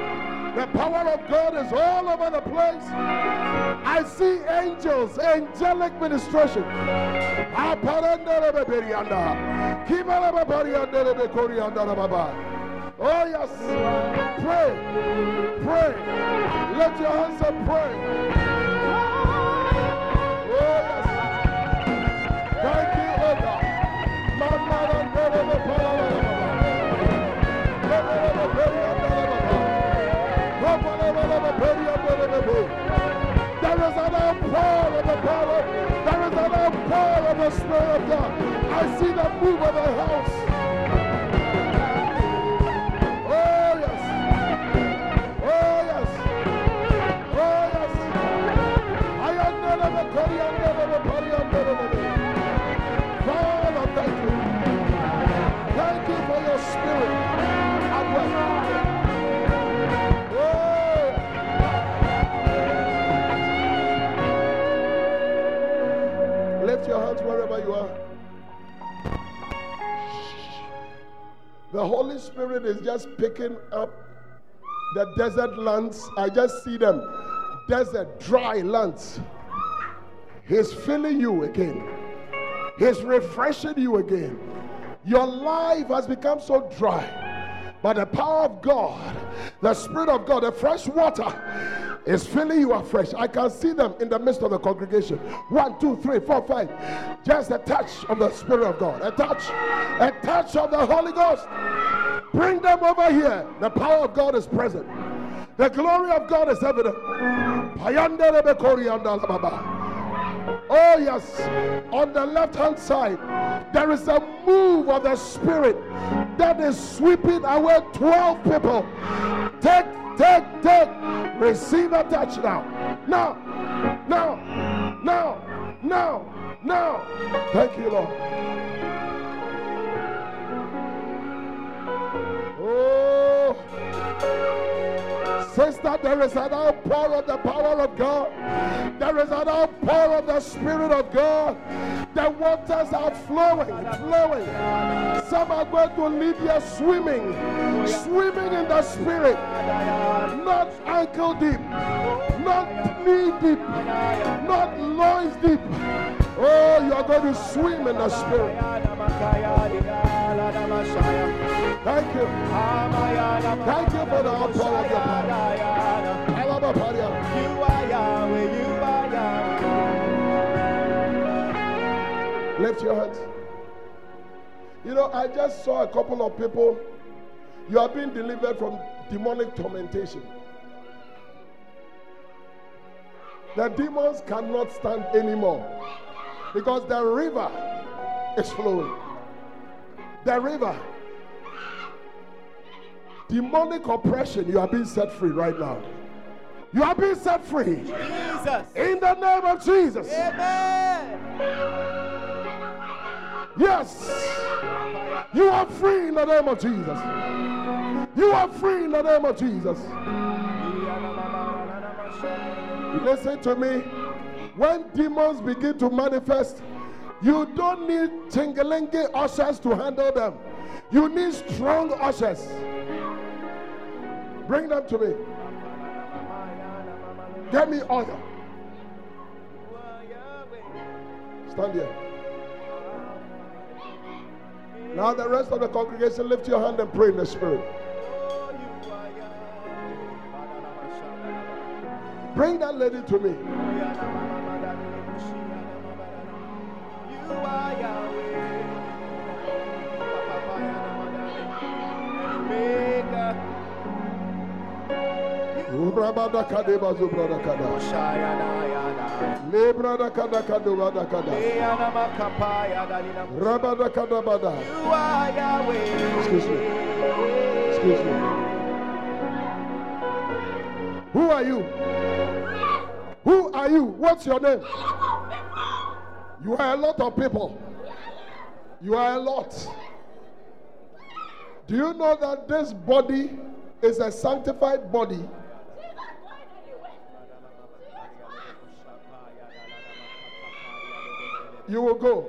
The power of God is all over the place. I see angels, angelic ministration. Oh yes, pray, pray. Let your hands up, pray. Oh yes. Thank you, O God. There is an outpour of the power. There is an outpour of the Spirit of God. I see the move of the house. Oh yes. Oh yes. Oh yes. I am not of a Father, thank you. Thank you for your Spirit at work. Lift your hands wherever you are. The Holy Spirit is just picking up the desert lands. I just see them. Desert, dry lands. He's filling you again. He's refreshing you again. Your life has become so dry. But the power of God, the Spirit of God, the fresh water, it's filling you afresh. I can see them in the midst of the congregation. 1, 2, 3, 4, 5. Just a touch of the Spirit of God. A touch of the Holy Ghost. Bring them over here. The power of God is present. The glory of God is evident. Oh yes. On the left-hand side, there is a move of the Spirit that is sweeping away 12 people. Take. Receive a touch now. Now. Thank you, Lord. Oh, Sister, there is an outpour of the power of God. There is an outpour of the Spirit of God. The waters are flowing. Some are going to leave here swimming in the Spirit. Not ankle deep, not knee deep, not loins deep. Oh, you are going to swim in the Spirit. Thank you. Thank you for the outpour of your power. I love our power. You are Yahweh, you are Yahweh. Lift your hands. You know, I just saw a couple of people. You are being delivered from demonic tormentation. The demons cannot stand anymore because the river is flowing. The river. Demonic oppression, you are being set free right now. You are being set free. Jesus. In the name of Jesus. Amen. Yes. You are free in the name of Jesus. You are free in the name of Jesus. Listen to me. When demons begin to manifest, you don't need tingalenge ushers to handle them. You need strong ushers. Bring them to me. Get me oil. Stand here. Now the rest of the congregation, lift your hand and pray in the Spirit. Bring that lady to me. You are Yahweh. Excuse me. Who are you? Who are you? What's your name? You are a lot of people. You are a lot. Do you know that this body is a sanctified body? You will go.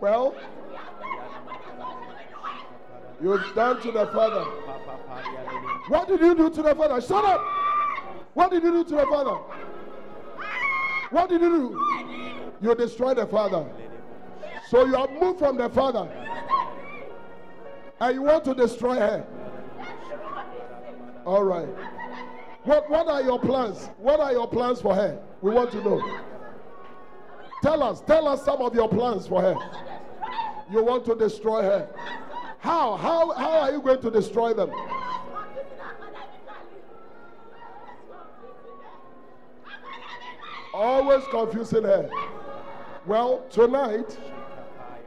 Well, you've done to the Father. What did you do to the Father? Shut up! What did you do to the Father? What did you do? You destroyed the Father. So you have moved from the Father. And you want to destroy her. All right. What are your plans? What are your plans for her? We want to know. Tell us some of your plans for her. You want to destroy her. How are you going to destroy them? Always confusing her. Well, tonight,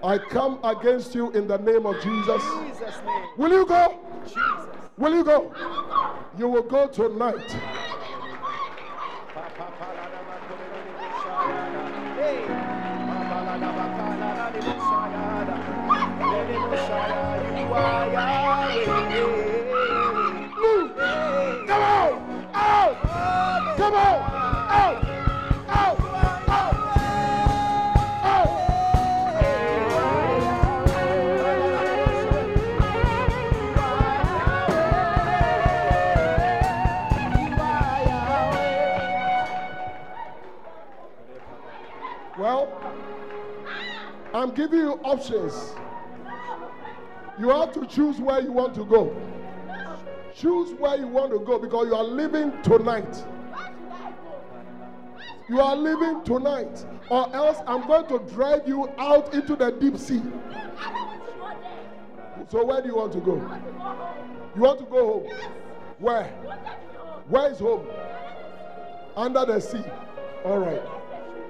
I come against you in the name of Jesus. Jesus' name. Will you go? Jesus. Will you go? You will go tonight. Come on! Out! Come on! Out! I'm giving you options. You have to choose where you want to go. Choose where you want to go because you are leaving tonight. You are leaving tonight, or else I'm going to drive you out into the deep sea. So where do you want to go? You want to go home? Where? Where is home? Under the sea. All right.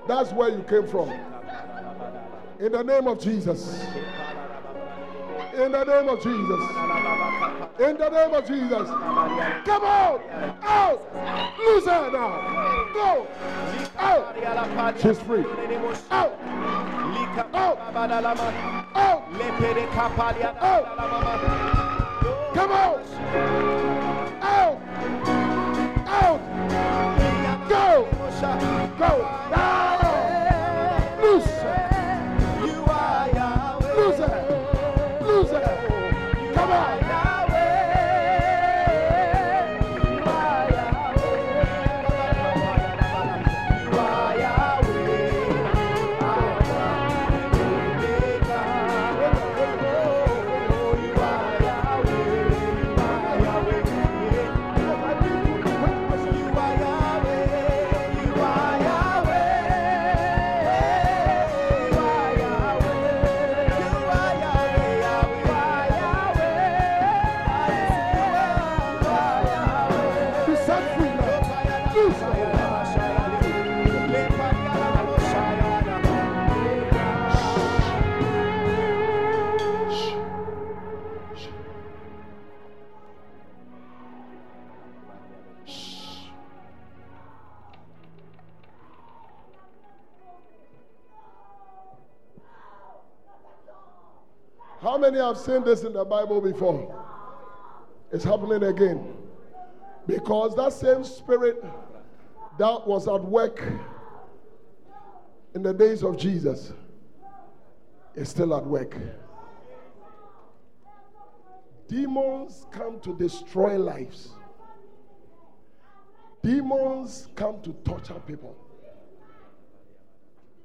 That's where you came from. In the name of Jesus. In the name of Jesus. In the name of Jesus. Come out. Out. Lose her now. Go. Out. She's free. Out. Out. Out. Out. Come out. Out. Out. Go. Go. Now. Loose her. Lose her. Lose her. Come out. Many have seen this in the Bible before. It's happening again. Because that same spirit that was at work in the days of Jesus is still at work. Demons come to destroy lives. Demons come to torture people.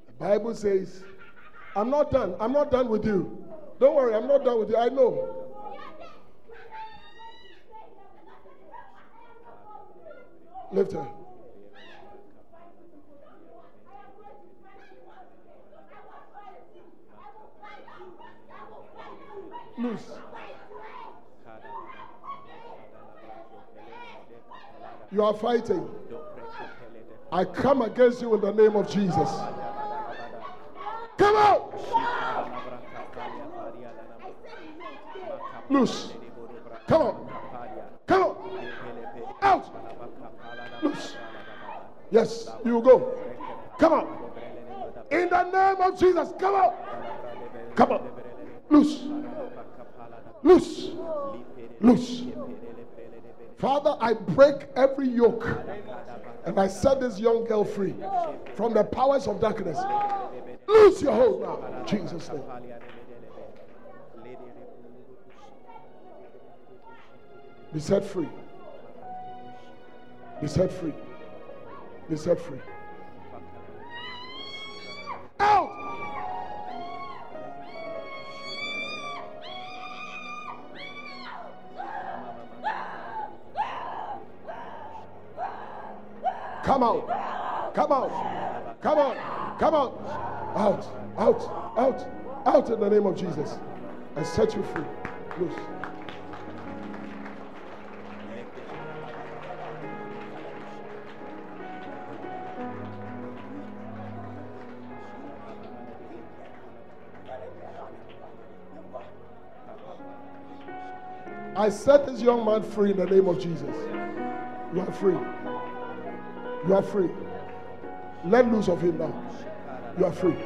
The Bible says, I'm not done. I'm not done with you. Don't worry, I'm not done with you. I know. Lift her. Loose. You are fighting. I come against you in the name of Jesus. Come out! Loose. Come on. Come on. Out. Loose. Yes, you will go. Come on. In the name of Jesus, come on. Come on. Loose. Loose. Loose. Father, I break every yoke and I set this young girl free from the powers of darkness. Loose your hold now. In Jesus' name. Be set free. Be set free. Be set free. Out! Come out. Come out. Come on. Come on. Out. Out. Out. Out in the name of Jesus. I set you free. Loose. I set this young man free in the name of Jesus. You are free. You are free. Let loose of him now. You are free.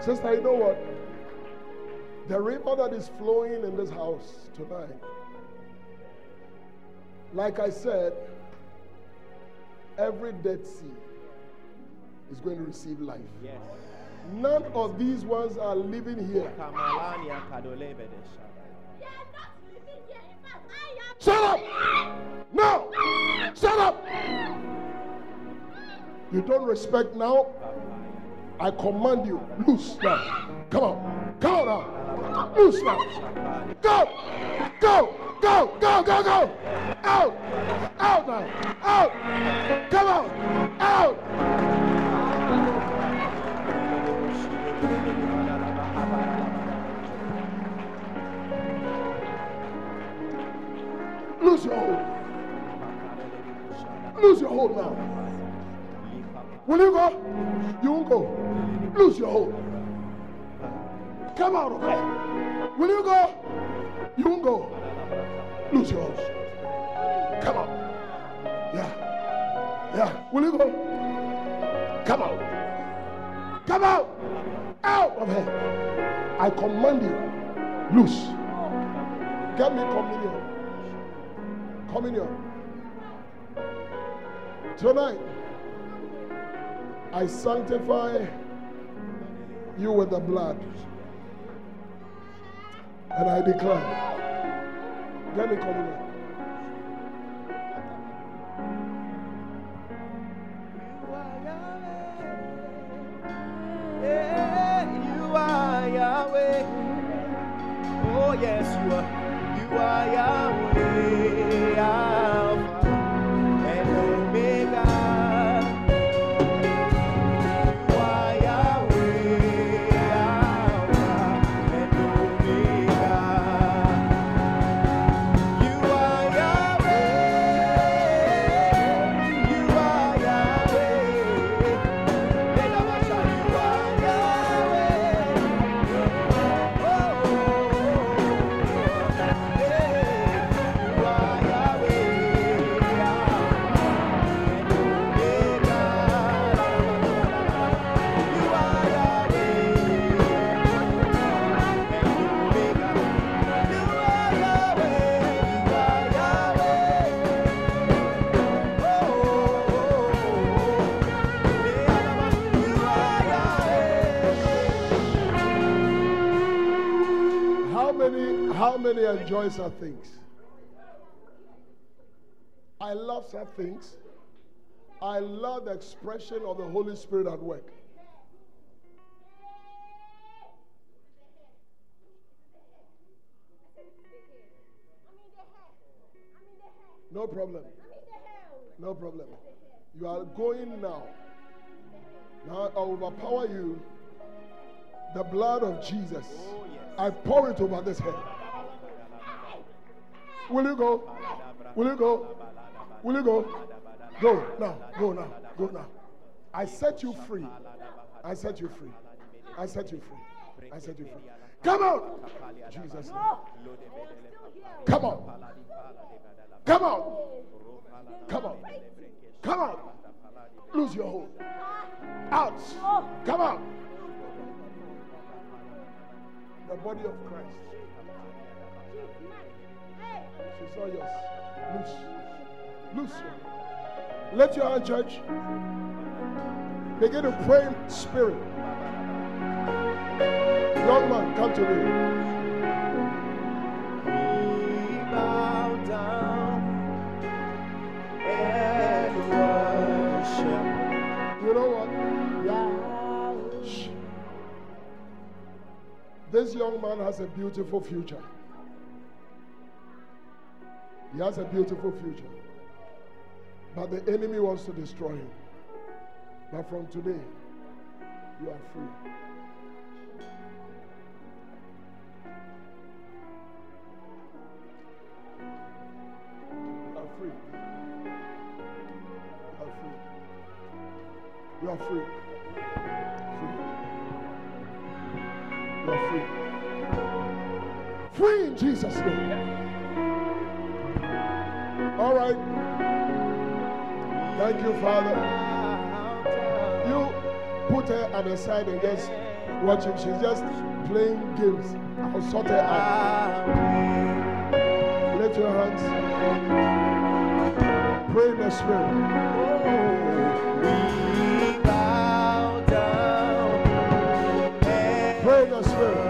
Sister, you know what? The river that is flowing in this house tonight, like I said, every Dead Sea is going to receive life. Yes. None of these ones are living here. Shut up! No! Shut up! You don't respect now. I command you. Loose now. Come on. Come on now. Loose now. Go! Go! Go! Go! Go! Go! Out! Out now! Out! Come on! Out! Lose your hold. Lose your hold now. Will you go? You won't go. Lose your hope. Come out of it. Will you go? You won't go. Lose your hope. Come out. Yeah. Yeah. Will you go? Come out. Come out. Out of here. I command you. Loose. Get me communion. Communion. Tonight, I sanctify you with the blood. And I declare, get me communion. You are Yahweh. Oh, yes, you are. You are Yahweh. Alpha and Omega. How many enjoy such things? I love such things. I love the expression of the Holy Spirit at work. No problem. No problem. You are going now. Now I overpower you. The blood of Jesus. I pour it over this head. Will you go? Will you go? Will you go? Go now. Go now. Go now. I set you free. I set you free. I set you free. I set you free. Come out. Jesus. Come out. Come out. Come out. Come out. Lose your hold. Out. Come out. The body of Christ. She saw yours. Loose. Loose. Let your hand, church. Begin to pray in spirit. Young man, come to me. We bow down and worship. You know what? Yeah. Shh. This young man has a beautiful future. He has a beautiful future. But the enemy wants to destroy him. But from today, you are free. You are free. You are free. You are free. Free. You are free. Free in Jesus' name. All right. Thank you, Father. You put her at the side and just watch him. She's just playing games. I'll sort her out. Lift your hands. Pray in the Spirit. Pray in the Spirit.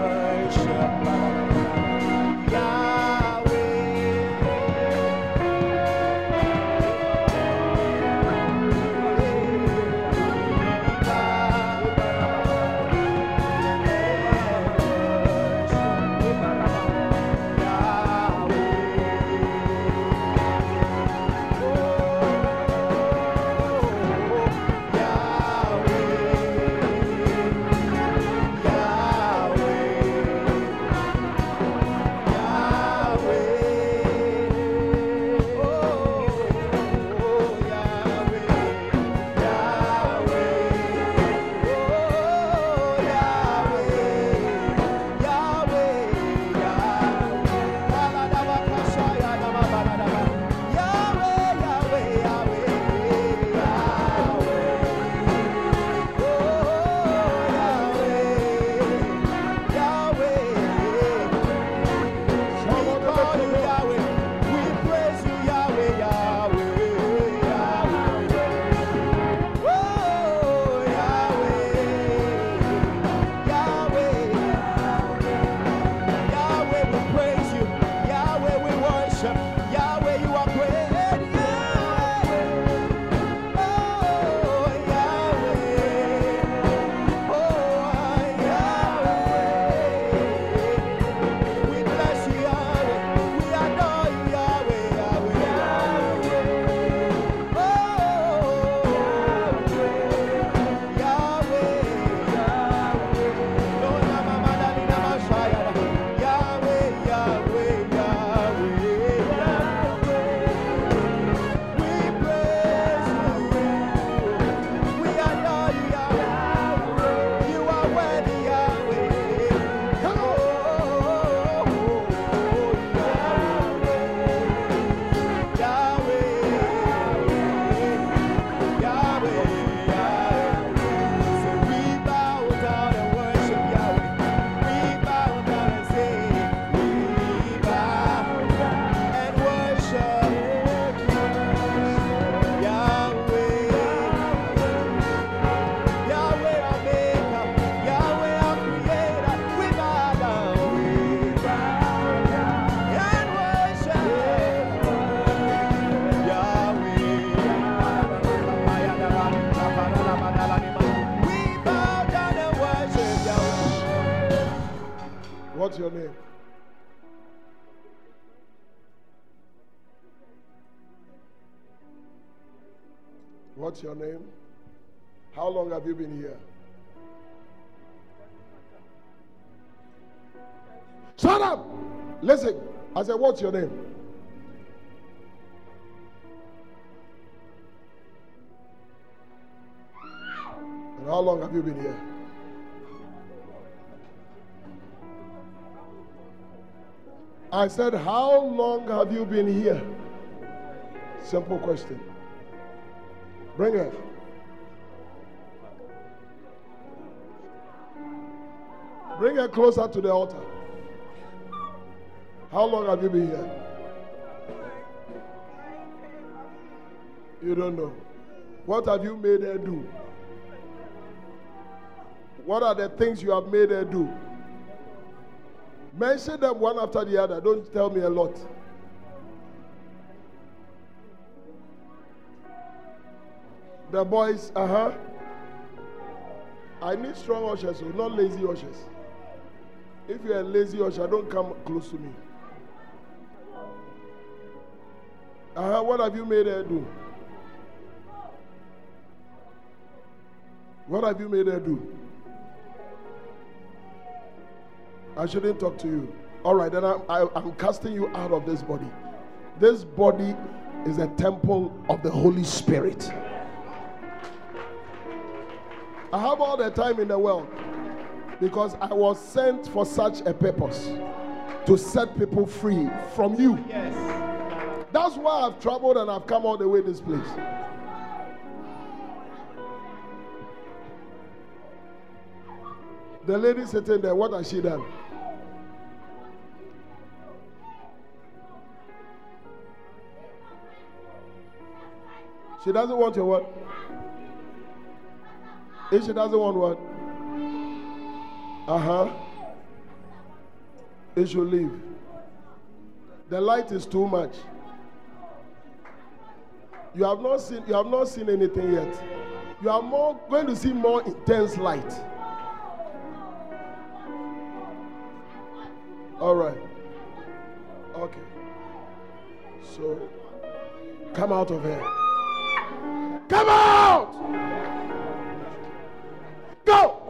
What's your name? What's your name? How long have you been here? Shut up! Listen. I said, what's your name? And how long have you been here? I said, how long have you been here? Simple question. Bring her. Bring her closer to the altar. How long have you been here? You don't know. What have you made her do? What are the things you have made her do? Mention them one after the other. Don't tell me a lot. The boys, I need strong ushers, so not lazy ushers. If you're a lazy usher, don't come close to me. What have you made her do? What have you made her do? I shouldn't talk to you. All right, then I'm casting you out of this body. This body is a temple of the Holy Spirit. I have all the time in the world because I was sent for such a purpose, to set people free from you. Yes. That's why I've traveled and I've come all the way this place. The lady sitting there, what has she done? She doesn't want your what? If she doesn't want what? It should leave. The light is too much. You have not seen anything yet. You are more going to see more intense light. All right. Okay. So, come out of here. Come out! Go!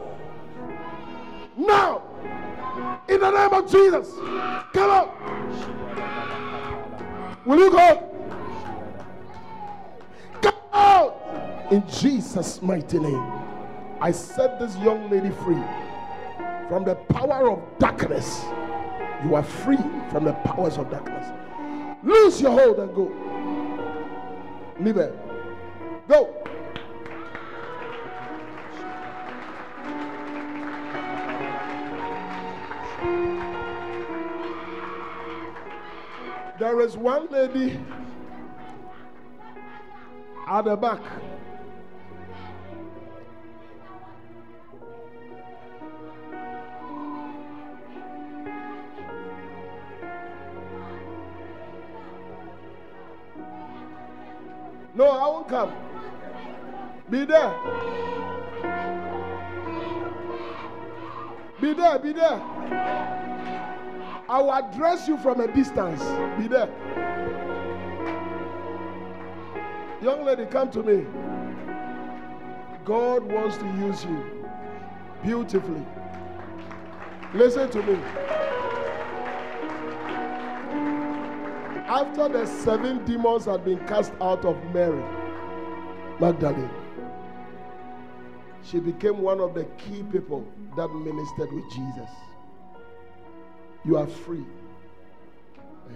Now! In the name of Jesus! Come out! Will you go? Out in Jesus' mighty name. I set this young lady free from the power of darkness. You are free from the powers of darkness. Loose your hold and go. Leave her. Go. There is one lady at the back. No, I won't come. Be there. Be there, be there. I will address you from a distance. Be there. Young lady, come to me. God wants to use you beautifully. Listen to me. After the 7 demons had been cast out of Mary Magdalene, she became one of the key people that ministered with Jesus. You are free.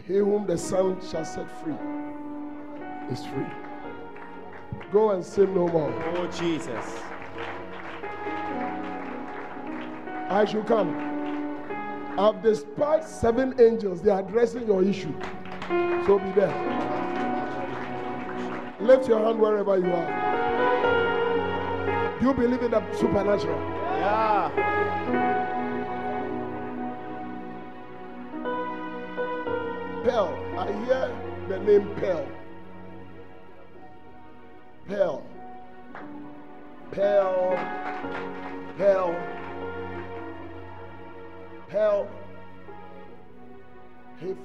He whom the Son shall set free is free. Go and sin no more. Oh, Jesus. I shall come. I've dispatched 7 angels. They are addressing your issue. So be there. Lift your hand wherever you are. Do you believe in the supernatural? Yeah. Pearl. I hear the name Pearl. Pearl, Pearl, Pearl, Pearl. Hayford.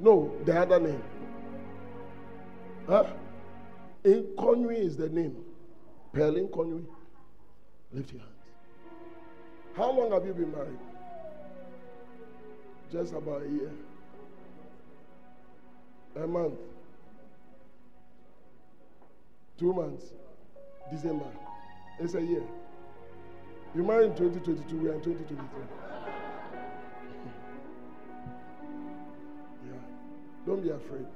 No, the other name. Huh? Inconui is the name. Pearl Inconui. Lift your hands. How long have you been married? Just about a year. A month. 2 months. December. It's a year. You married in 2022, we are in 2023. Yeah. Don't be afraid.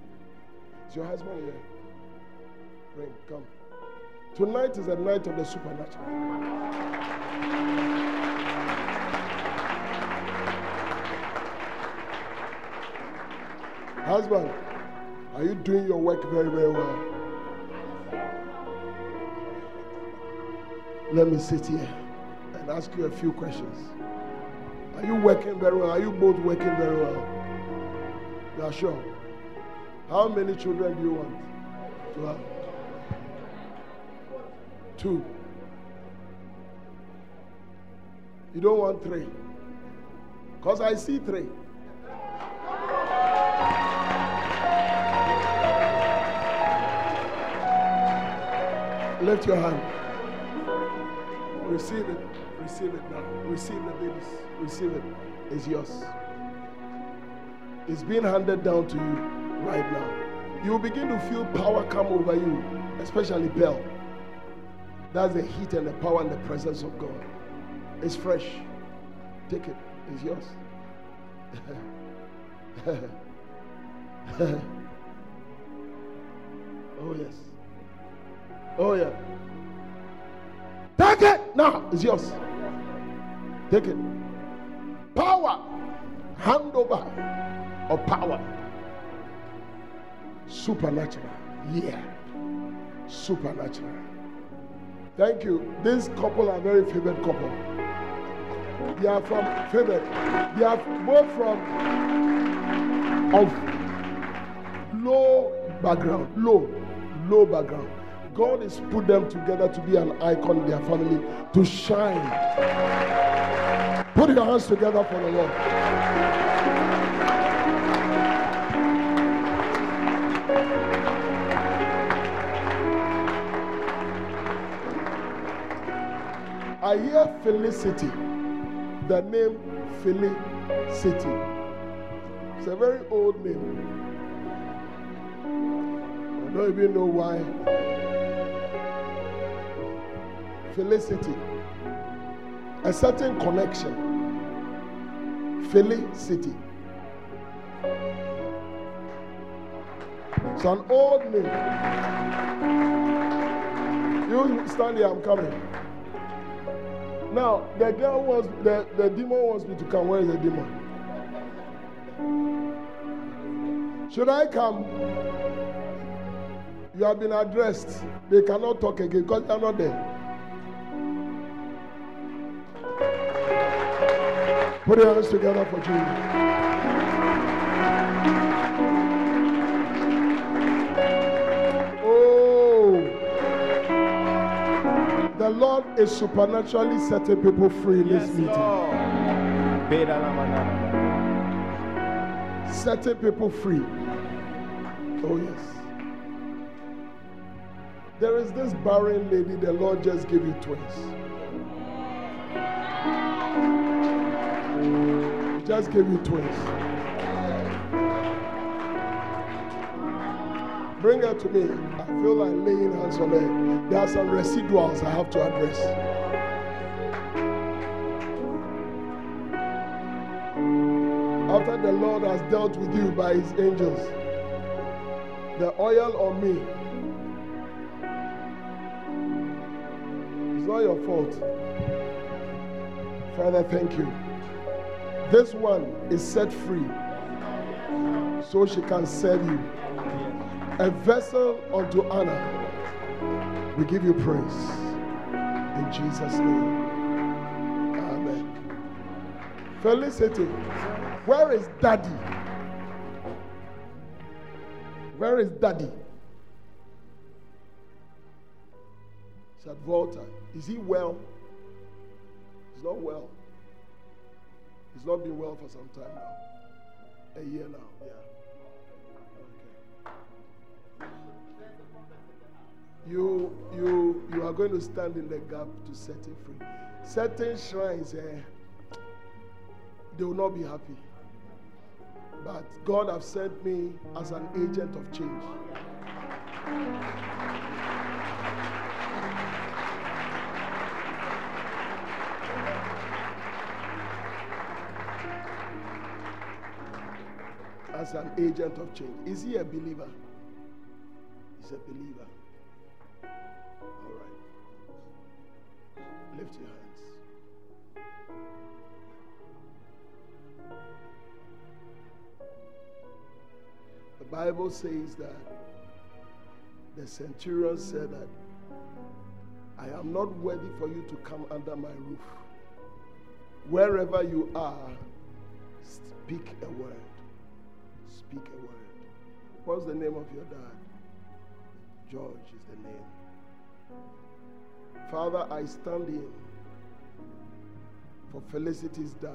It's your husband here. Bring, come. Tonight is a night of the supernatural. Husband, are you doing your work very, very well? Let me sit here and ask you a few questions. Are you working very well? Are you both working very well? You are sure? How many children do you want to have? 2. You don't want 3? Because I see 3. Lift your hand. Receive it. Receive it now. Receive the babies. Receive it. It's yours. It's being handed down to you right now. You'll begin to feel power come over you, especially Bell. That's the heat and the power and the presence of God. It's fresh. Take it. It's yours. Oh, yes. Oh, yeah. Take it. Now, it's yours. Take it. Power. Hand over of power. Supernatural. Yeah. Supernatural. Thank you. This couple are very favored couple. They are from favored. They are both from of low background. Low background. God has put them together to be an icon in their family, to shine. Put your hands together for the Lord. I hear Felicity, the name Felicity. It's a very old name. I don't even know why. Felicity, a certain connection. Felicity. It's an old name. You stand here, I'm coming. Now, the girl wants, the demon wants me to come. Where is the demon? Should I come? You have been addressed. They cannot talk again because they are not there. Put your hands together for Jesus. Oh, the Lord is supernaturally setting people free in this meeting. Lord. Setting people free. Oh yes. There is this barren lady, the Lord just gave you twins. Just give you twins. Bring her to me. I feel like laying hands on her. There are some residuals I have to address. After the Lord has dealt with you by his angels, the oil on me. It's not your fault. Father, thank you. This one is set free so she can serve you. A vessel unto honor. We give you praise. In Jesus' name. Amen. Felicity, where is Daddy? Where is Daddy? He's at Volta. Is he well? He's not well. He's not been well for some time now. A year now, yeah. Okay. You are going to stand in the gap to set it free. Certain shrines, they will not be happy. But God has sent me as an agent of change. As an agent of change. Is he a believer? He's a believer. All right. Lift your hand. The Bible says that the centurion said that I am not worthy for you to come under my roof. Wherever you are, speak a word. Speak a word. What's the name of your dad? George is the name. Father, I stand in for Felicity's dad.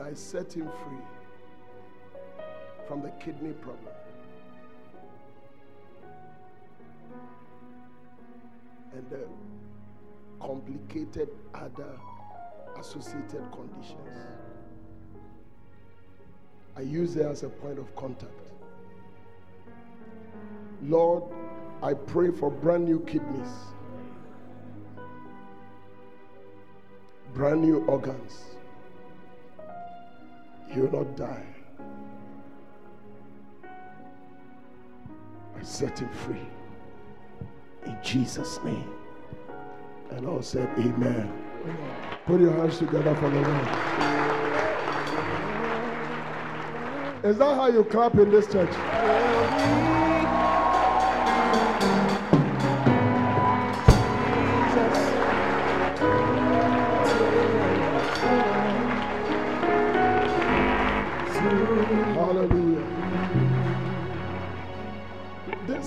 I set him free from the kidney problem. And the complicated other associated conditions. I use it as a point of contact. Lord, I pray for brand new kidneys, brand new organs. He will not die. I set him free. In Jesus' name. And all said, Amen. Amen. Put your hands together for the Lord. Is that how you clap in this church?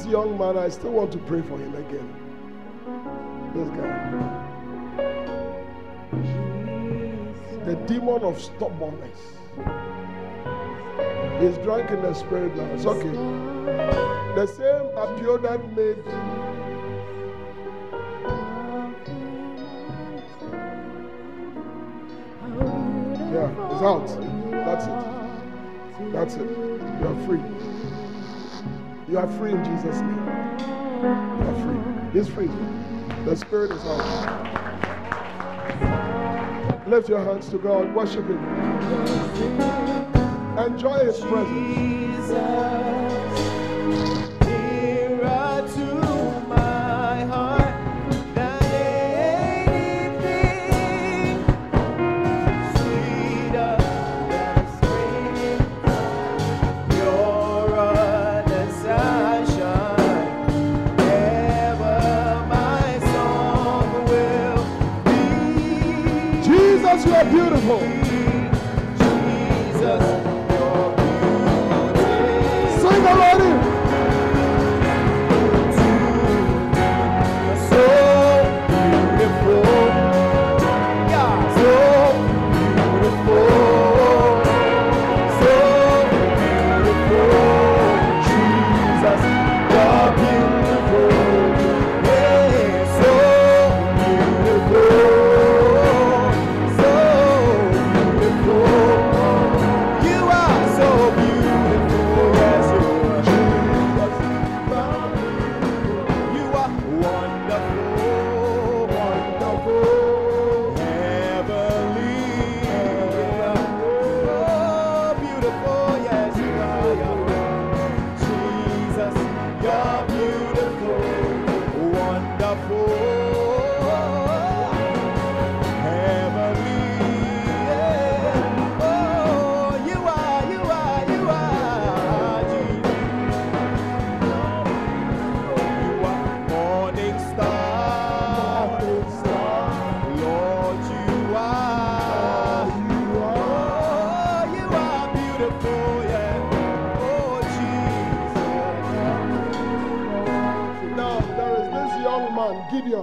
Young man, I still want to pray for him again. This guy. The demon of stubbornness. He's drunk in the spirit now. It's okay. The same Apio that made it's out. That's it. That's it. You are free. You are free in Jesus' name. You are free. He's free. The Spirit is out. Lift your hands to God. Worship Him. Enjoy His presence. Beautiful. Jesus, sing already. So beautiful. Yeah. So beautiful. So beautiful. Jesus, you're beautiful. Yeah. So beautiful. You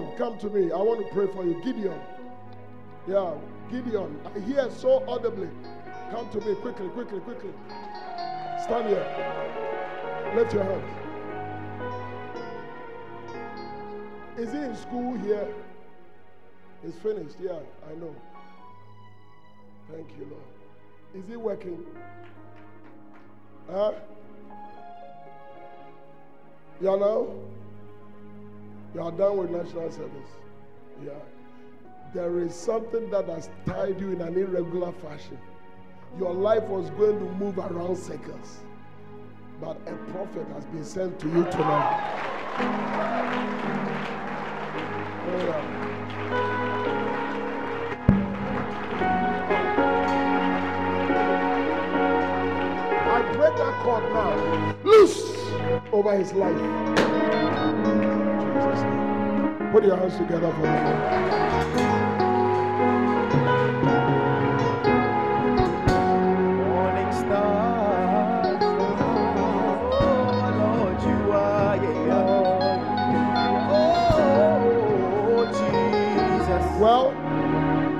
Gideon, come to me. I want to pray for you. Gideon. Yeah, Gideon. I hear so audibly. Come to me quickly, quickly, quickly. Stand here. Lift your hands. Is he in school here? He's finished. Yeah, I know. Thank you, Lord. Is he working? Huh? You know? You are done with national service. Yeah. There is something that has tied you in an irregular fashion. Your life was going to move around circles. But a prophet has been sent to you tonight. Oh, yeah. Break that cord now. Loose over his life. Jesus' name. Put your hands together for me. Morning star, oh Lord, you are. Yeah. Oh Jesus. Well,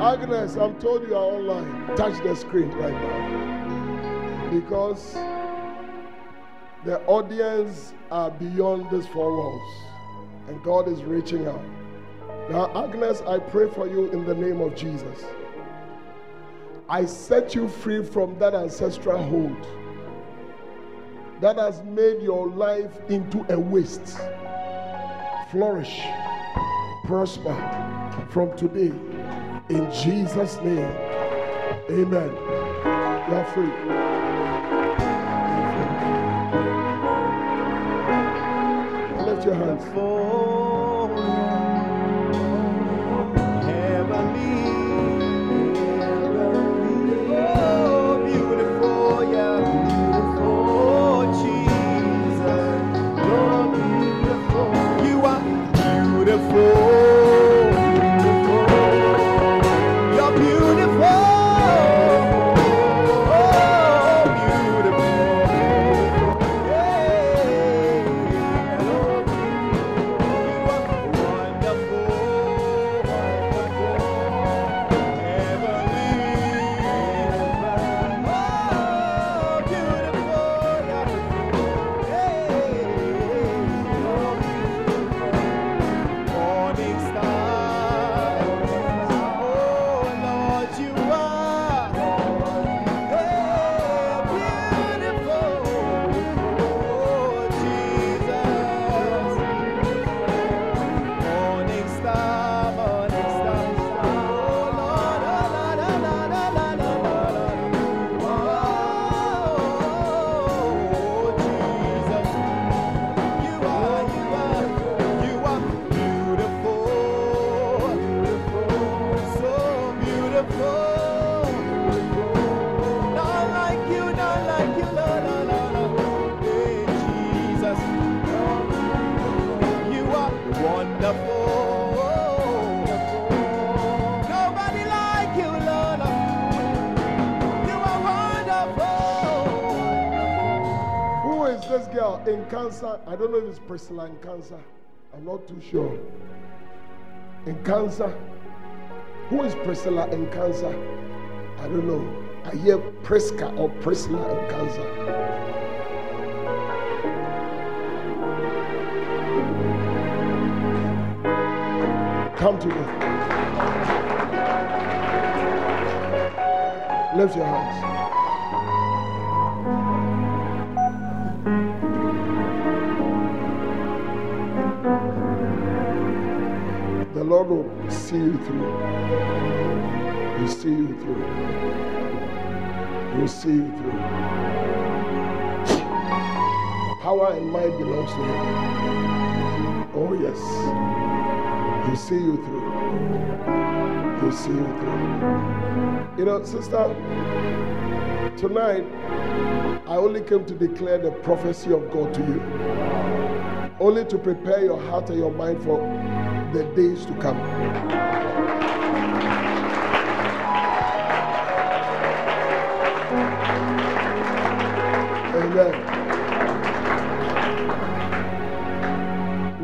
Agnes, I'm told you are online. Touch the screen right now. Because the audience are beyond these four walls, and God is reaching out. Now, Agnes, I pray for you in the name of Jesus. I set you free from that ancestral hold that has made your life into a waste. Flourish, prosper from today. In Jesus' name, amen. You are free. Your hands. Oh, beautiful, yeah, beautiful Jesus. You're beautiful. You are beautiful. You're beautiful. In cancer, I don't know if it's porcelain cancer, I'm not too sure. In cancer, who is Priscilla in cancer? I don't know. I hear Prisca or Priscilla in cancer. Come to me. Lift your hands. The Lord will see you through. He'll see you through. He'll see you through. Power and might belongs to Him. Oh yes. He'll see you through. He'll see you through. You know, sister, tonight I only came to declare the prophecy of God to you. Only to prepare your heart and your mind for the days to come. Amen.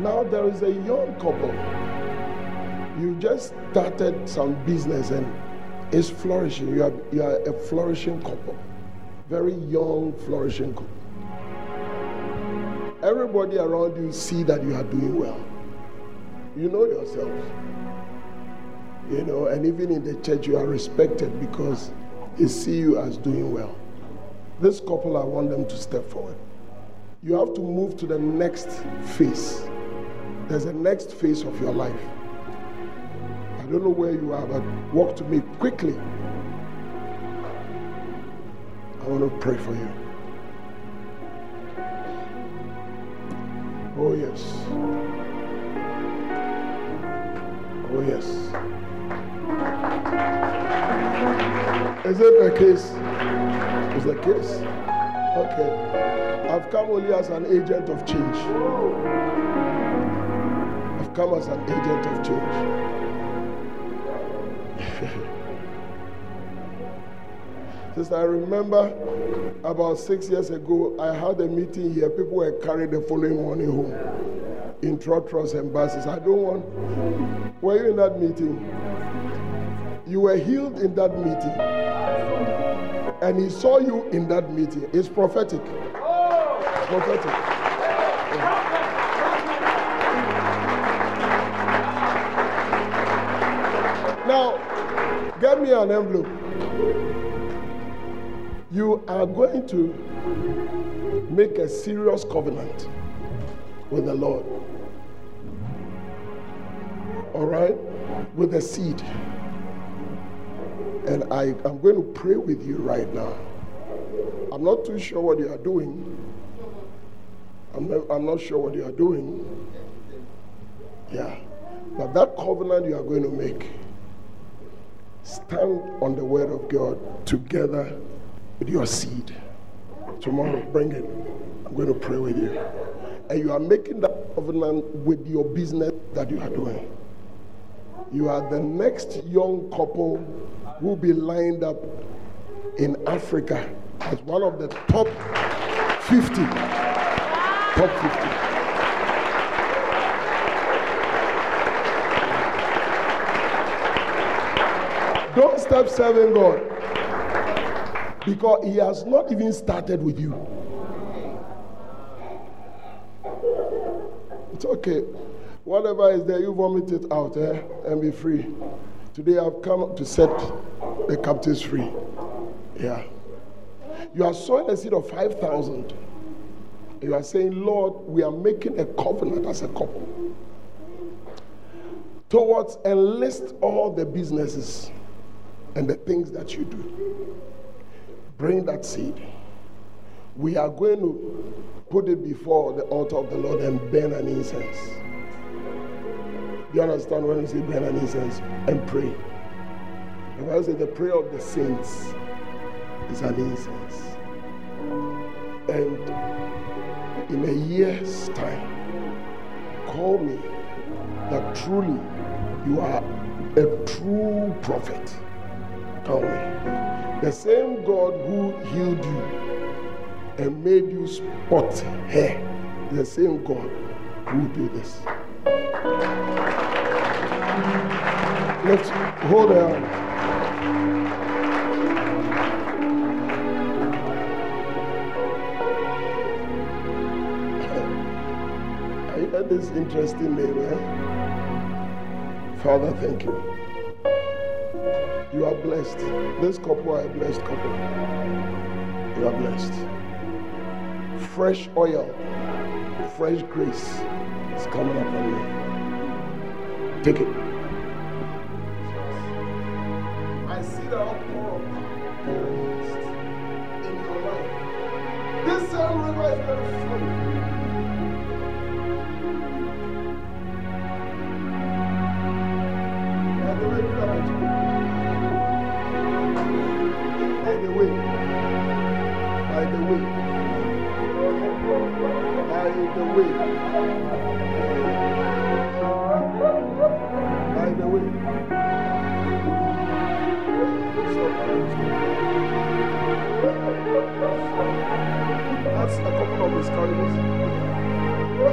Now there is a young couple You just started some business and it's flourishing. You are a flourishing couple. Very young, flourishing couple. Everybody around you see that you are doing well. You know yourself. You know, and even in the church you are respected because they see you as doing well. This couple, I want them to step forward. You have to move to the next phase. There's a next phase of your life. I don't know where you are, but walk to me quickly. I want to pray for you. Oh yes. Oh yes. Is it the case? Is the case? Okay. I've come only as an agent of change. I've come as an agent of change. Since I remember about 6 years ago, I had a meeting here. People were carried the following morning home in trotters and buses. I don't want... Were you in that meeting? You were healed in that meeting. And he saw you in that meeting. It's prophetic. It's prophetic. Yeah. Now, get me an envelope. You are going to make a serious covenant with the Lord. All right? With a seed. And I'm going to pray with you right now. I'm not too sure what you are doing. I'm not sure what you are doing. Yeah. But that covenant you are going to make, stand on the word of God together with your seed. Tomorrow, bring it. I'm going to pray with you. And you are making that covenant with your business that you are doing. You are the next young couple who will be lined up in Africa as one of the top 50. Top 50. Don't stop serving God, because he has not even started with you. It's okay. Whatever is there, you vomit it out, and be free. Today I've come to set the captives free. Yeah. You are sowing a seed of 5,000. You are saying, Lord, we are making a covenant as a couple towards enlist all the businesses and the things that you do. Bring that seed. We are going to put it before the altar of the Lord and burn an incense. You understand when we say burn an incense? And pray. The Bible says the prayer of the saints is an incense. And in a year's time, call me that truly you are a true prophet. Call me. The same God who healed you and made you spot hair, the same God who do this. Let's hold her hand. I heard this interesting name, eh? Father, thank you. You are blessed. This couple are a blessed couple. You are blessed. Fresh oil, fresh grace is coming upon you. Take it. I see the outpour in your life. This same river is going to flow. And the way by the way. That's a couple of miscarriages. A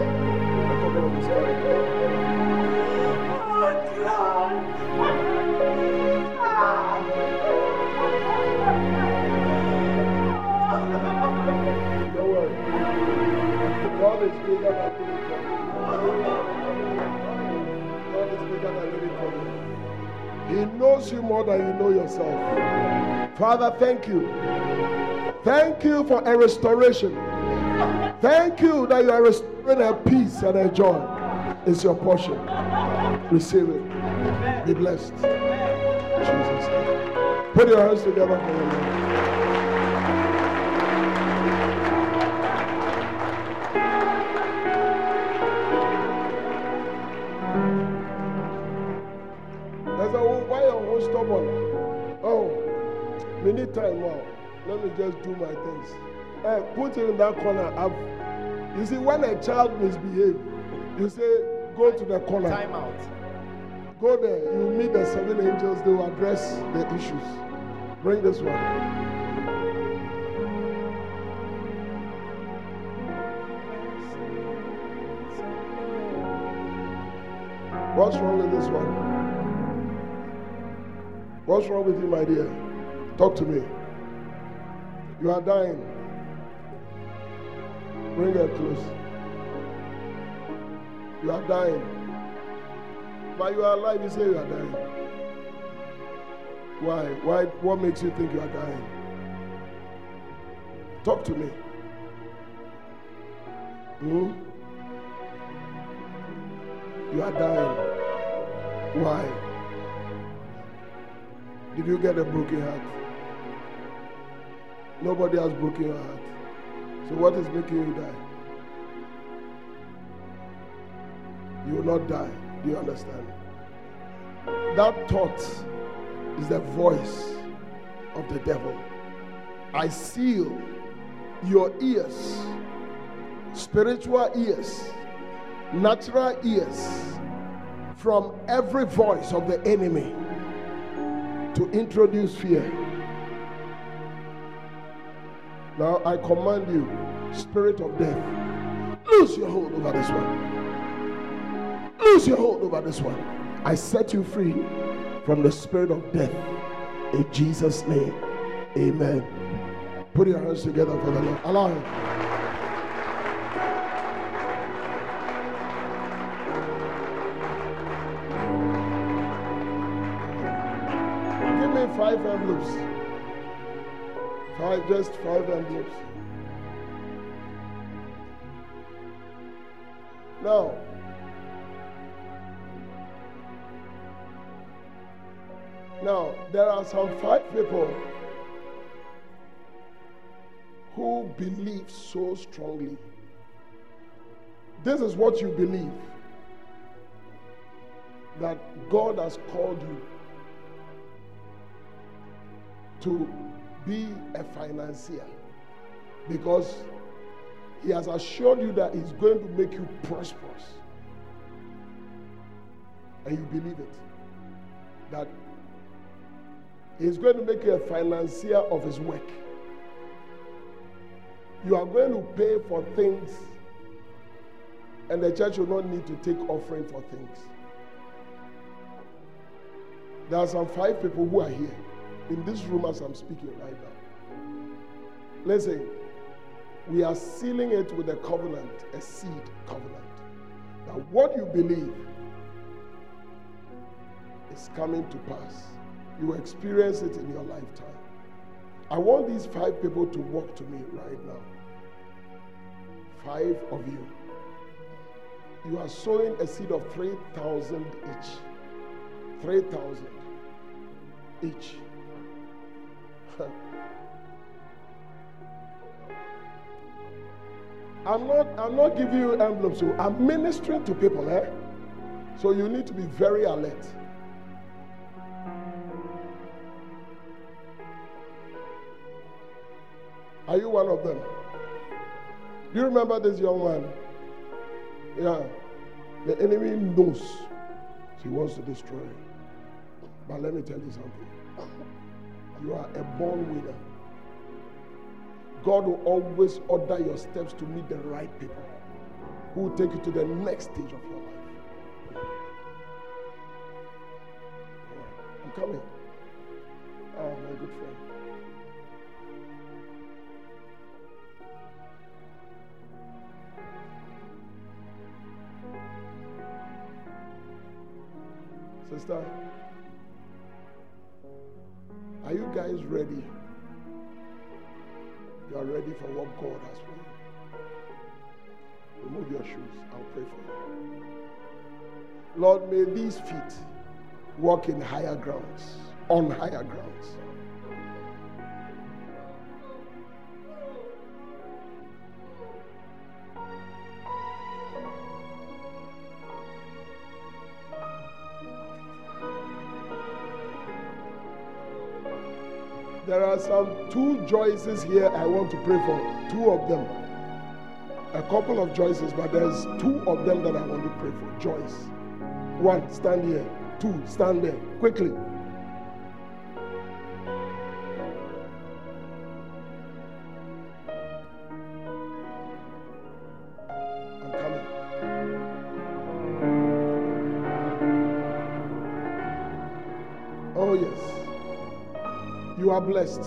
couple of miscarriages. Oh, God. He knows you more than you know yourself. Father, thank you. Thank you for a restoration. Thank you that you are restoring a peace and a joy. It's your portion. Receive it. Be blessed. Jesus' name. Put your hands together for your Lord. There's a why I'm all stubborn. Oh, we need time now. Let me just do my things. Hey, put it in that corner. You see, when a child misbehaves, you say, go to the corner. Time out. Go there. You meet the seven angels. They will address the issues. Bring this one. What's wrong with this one? What's wrong with you, my dear? Talk to me. You are dying. Bring her close. You are dying. But you are alive, you say you are dying. Why? Why? What makes you think you are dying? Talk to me. You are dying. Why? Did you get a broken heart? Nobody has broken your heart. So what is making you die? You will not die. Do you understand? That thought is the voice of the devil. I seal your ears, spiritual ears, natural ears, from every voice of the enemy to introduce fear. Now I command you, spirit of death, lose your hold over this one. Lose your hold over this one. I set you free from the spirit of death. In Jesus' name, amen. Put your hands together for the Lord. Allow him. Give me 5 envelopes. Just 5 envelopes. Now, there are some 5 people who believe so strongly. This is what you believe, that God has called you to be a financier, because he has assured you that he's going to make you prosperous, and you believe it, that he's going to make you a financier of his work. You are going to pay for things, and the church will not need to take offering for things. There are some 5 people who are here in this room as I'm speaking right now. Listen, we are sealing it with a covenant, a seed covenant. That what you believe is coming to pass. You experience it in your lifetime. I want these 5 people to walk to me right now. 5 of you. You are sowing a seed of 3,000 each. 3,000 each. I'm not giving you envelopes. So I'm ministering to people, eh? So you need to be very alert. Are you one of them? Do you remember this young man? Yeah. The enemy knows he wants to destroy you. But let me tell you something. You are a born winner. God will always order your steps to meet the right people who will take you to the next stage of your life. I'm coming. Oh, my good friend. sister. Are you guys ready? You are ready for what God has for you. Remove your shoes. I'll pray for you. Lord, may these feet walk in higher grounds, on higher grounds. There are some two Joyces here. I want to pray for two of them. A couple of Joyces, but there's two of them that I want to pray for. Joyce. One, stand here. Two, stand there. Quickly. Are blessed.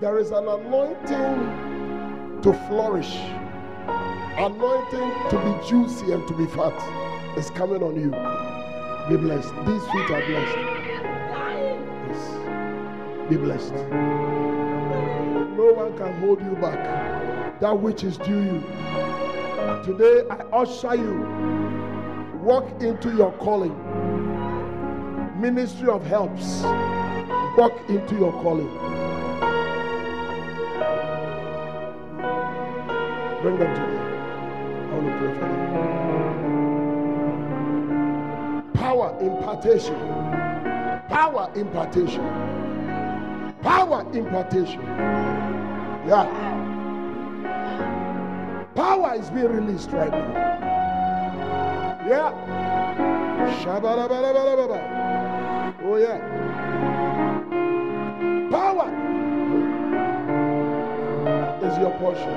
There is an anointing to flourish, anointing to be juicy and to be fat. It's coming on you. Be blessed. These feet are blessed. Yes. Be blessed. No one can hold you back. That which is due you. Today I usher you. Walk into your calling. Ministry of helps. Walk into your calling. Bring them to me. I want to pray for them. Power impartation. Power impartation. Power impartation. Yeah. Power is being released right now. Yeah. Shabarabarabarabar. Oh yeah. Power is your portion.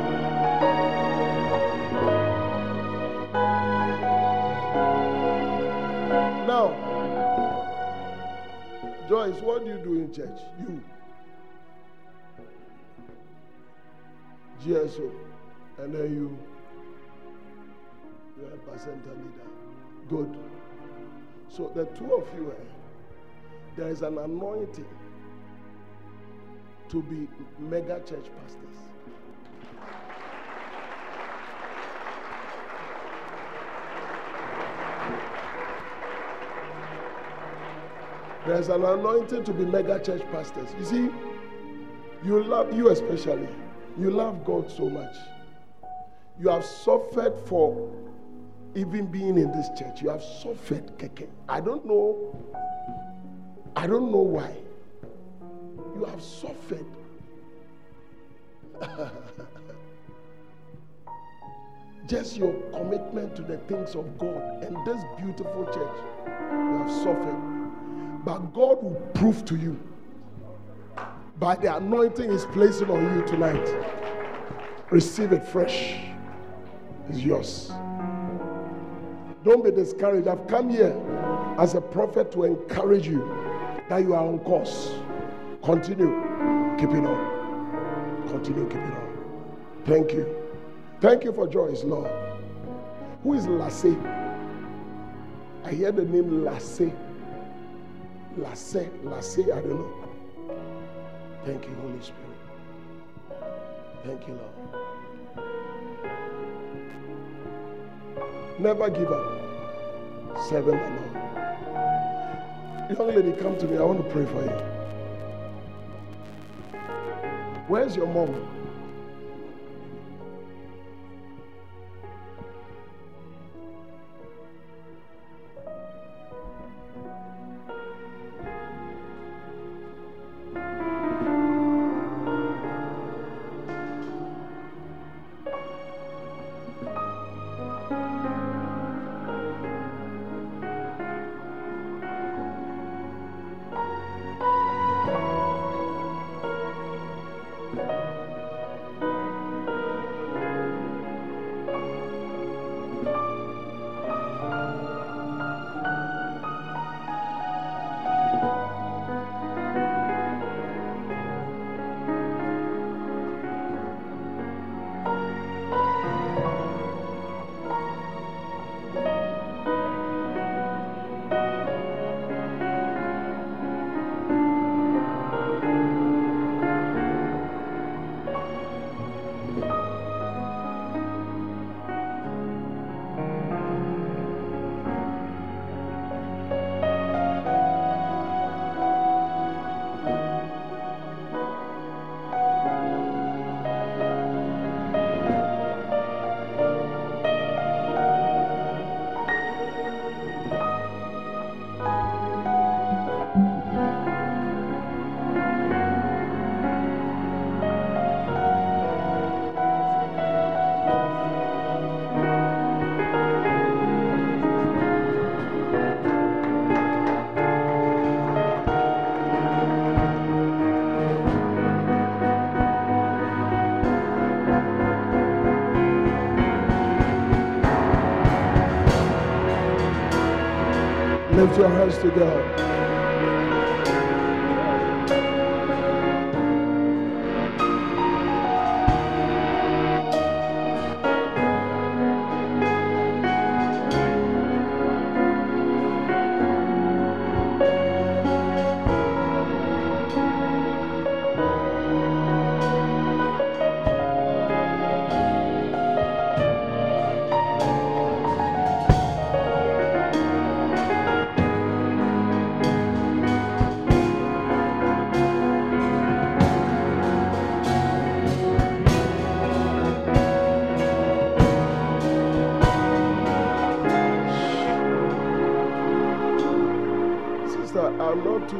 Now, Joyce, what do you do in church? You, GSO, and then you are a center leader. Good. So the two of you, there is an anointing to be mega church pastors. There's an anointing to be mega church pastors. You see, you especially, you love God so much. You have suffered for even being in this church. You have suffered. I don't know why. You have suffered. Just your commitment to the things of God and this beautiful church, you have suffered. But God will prove to you by the anointing He's placing on you tonight. Receive it fresh. It's yours. Don't be discouraged. I've come here as a prophet to encourage you that you are on course. Continue keeping on. Continue keeping on. Thank you. Thank you for Joyce, Lord. Who is Lassie? I hear the name Lassie. Lassie, I don't know. Thank you, Holy Spirit. Thank you, Lord. Never give up. Serve the Lord. Young lady, come to me. I want to pray for you. Where's your mom? Lift your hands to God.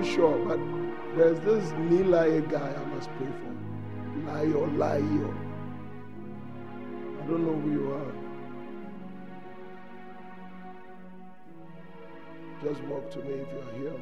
Sure, but there's this Nilaya guy I must pray for. Layo. I don't know who you are. Just walk to me if you are here.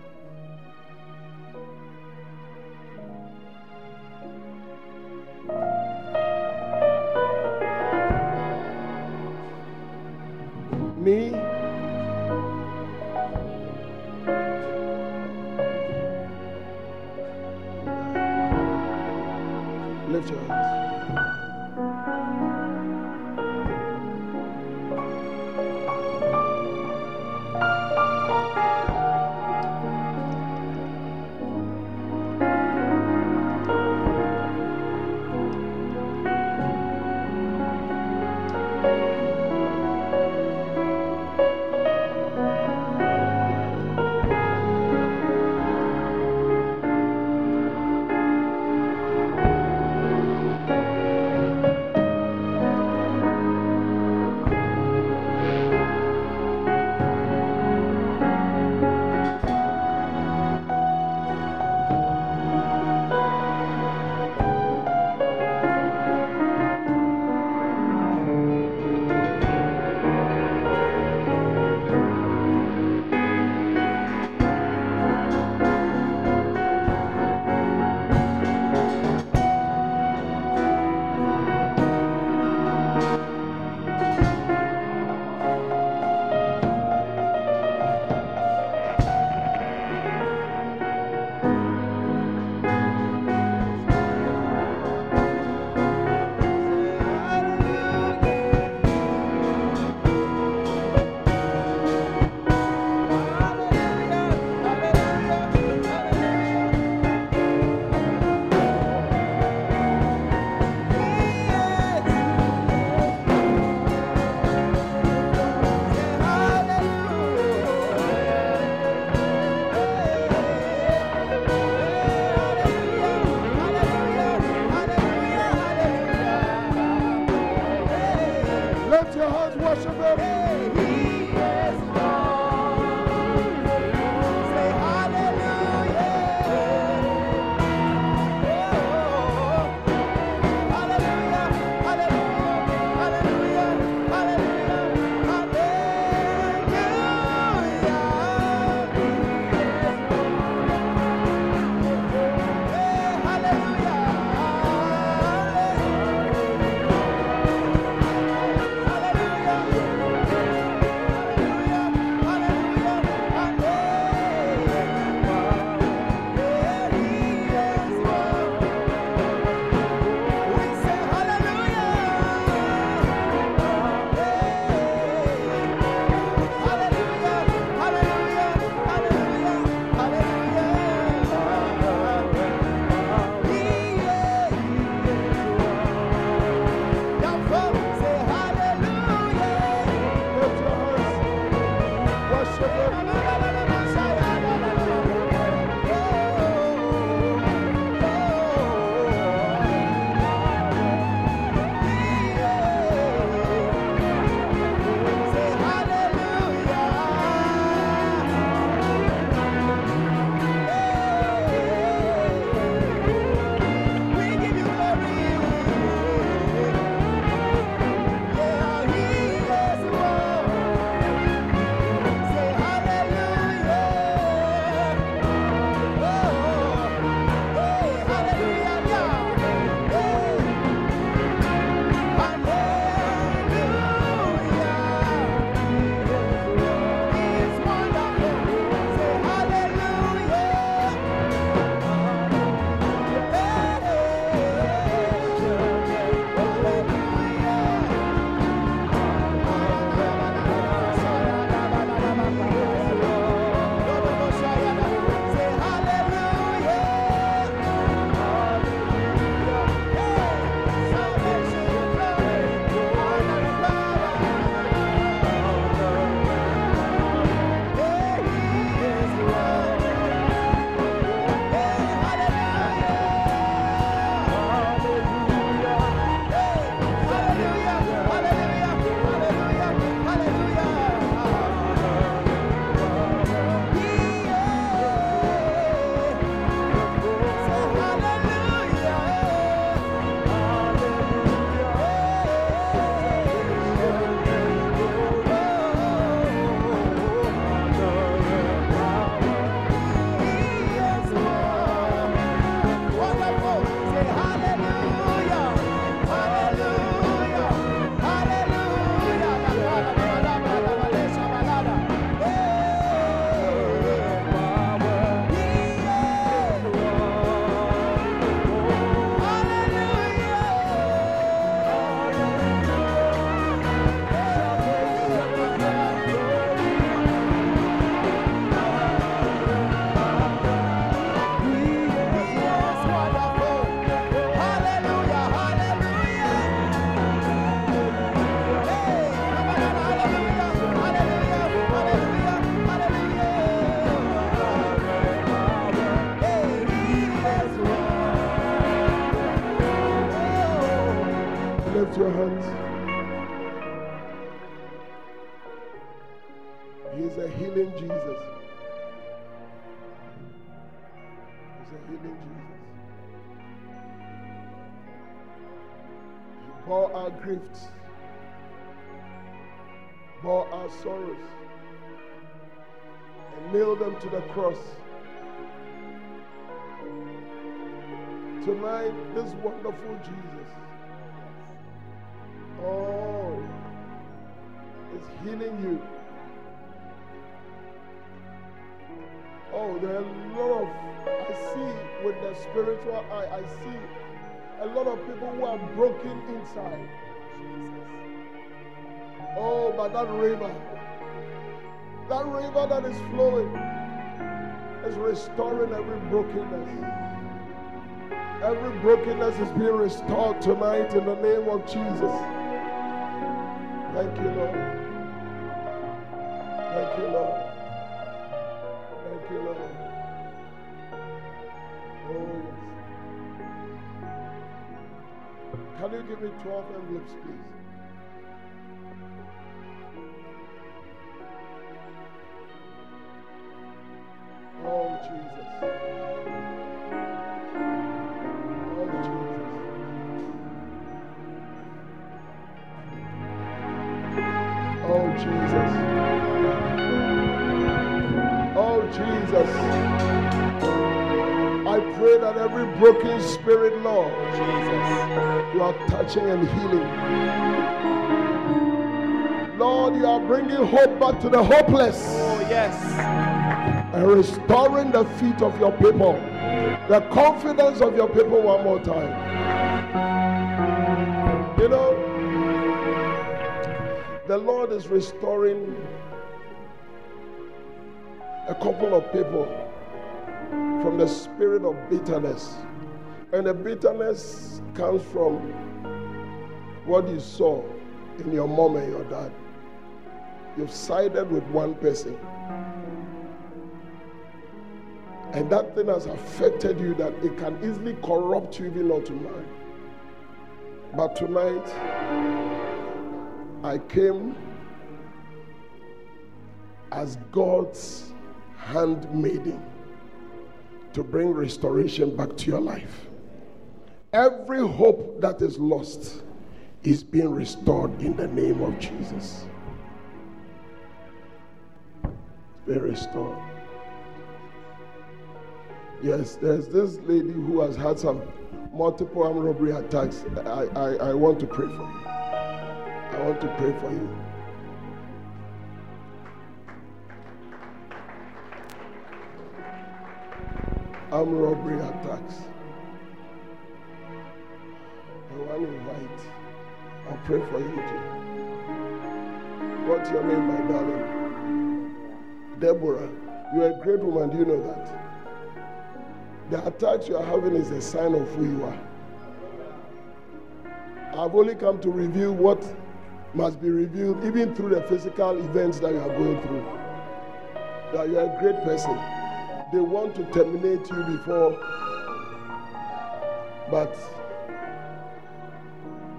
lift your hands. He is a healing Jesus. He's a healing Jesus. He bore our griefs, bore our sorrows, and nailed them to the cross. Tonight, this wonderful Jesus, oh, is healing you. Oh, there are a lot of, I see with the spiritual eye, I see a lot of people who are broken inside. Oh, but that river that is flowing is restoring every brokenness. Every brokenness is being restored tonight in the name of Jesus. Thank you, Lord. Thank you, Lord. Thank you, Lord. Oh, yes. Can you give me 12 envelopes, please? Oh, Jesus. Oh, Jesus. Oh, Jesus. I pray that every broken spirit, Lord, Jesus, you are touching and healing. Lord, you are bringing hope back to the hopeless. Oh, yes. And restoring the feet of your people, the confidence of your people one more time. You know, the Lord is restoring a couple of people from the spirit of bitterness. And the bitterness comes from what you saw in your mom and your dad. You've sided with one person. And that thing has affected you that it can easily corrupt you even unto mind. But tonight, I came as God's handmaiden to bring restoration back to your life. Every hope that is lost is being restored in the name of Jesus. Be restored. Yes, there's this lady who has had some multiple armed robbery attacks. I want to pray for you. I want to pray for you. Armed robbery attacks. The one in white. I'll pray for you too. What's your name, my darling? Deborah. You're a great woman. Do you know that? The attacks you are having is a sign of who you are. I've only come to reveal what must be revealed even through the physical events that you are going through. That you are a great person. They want to terminate you before. But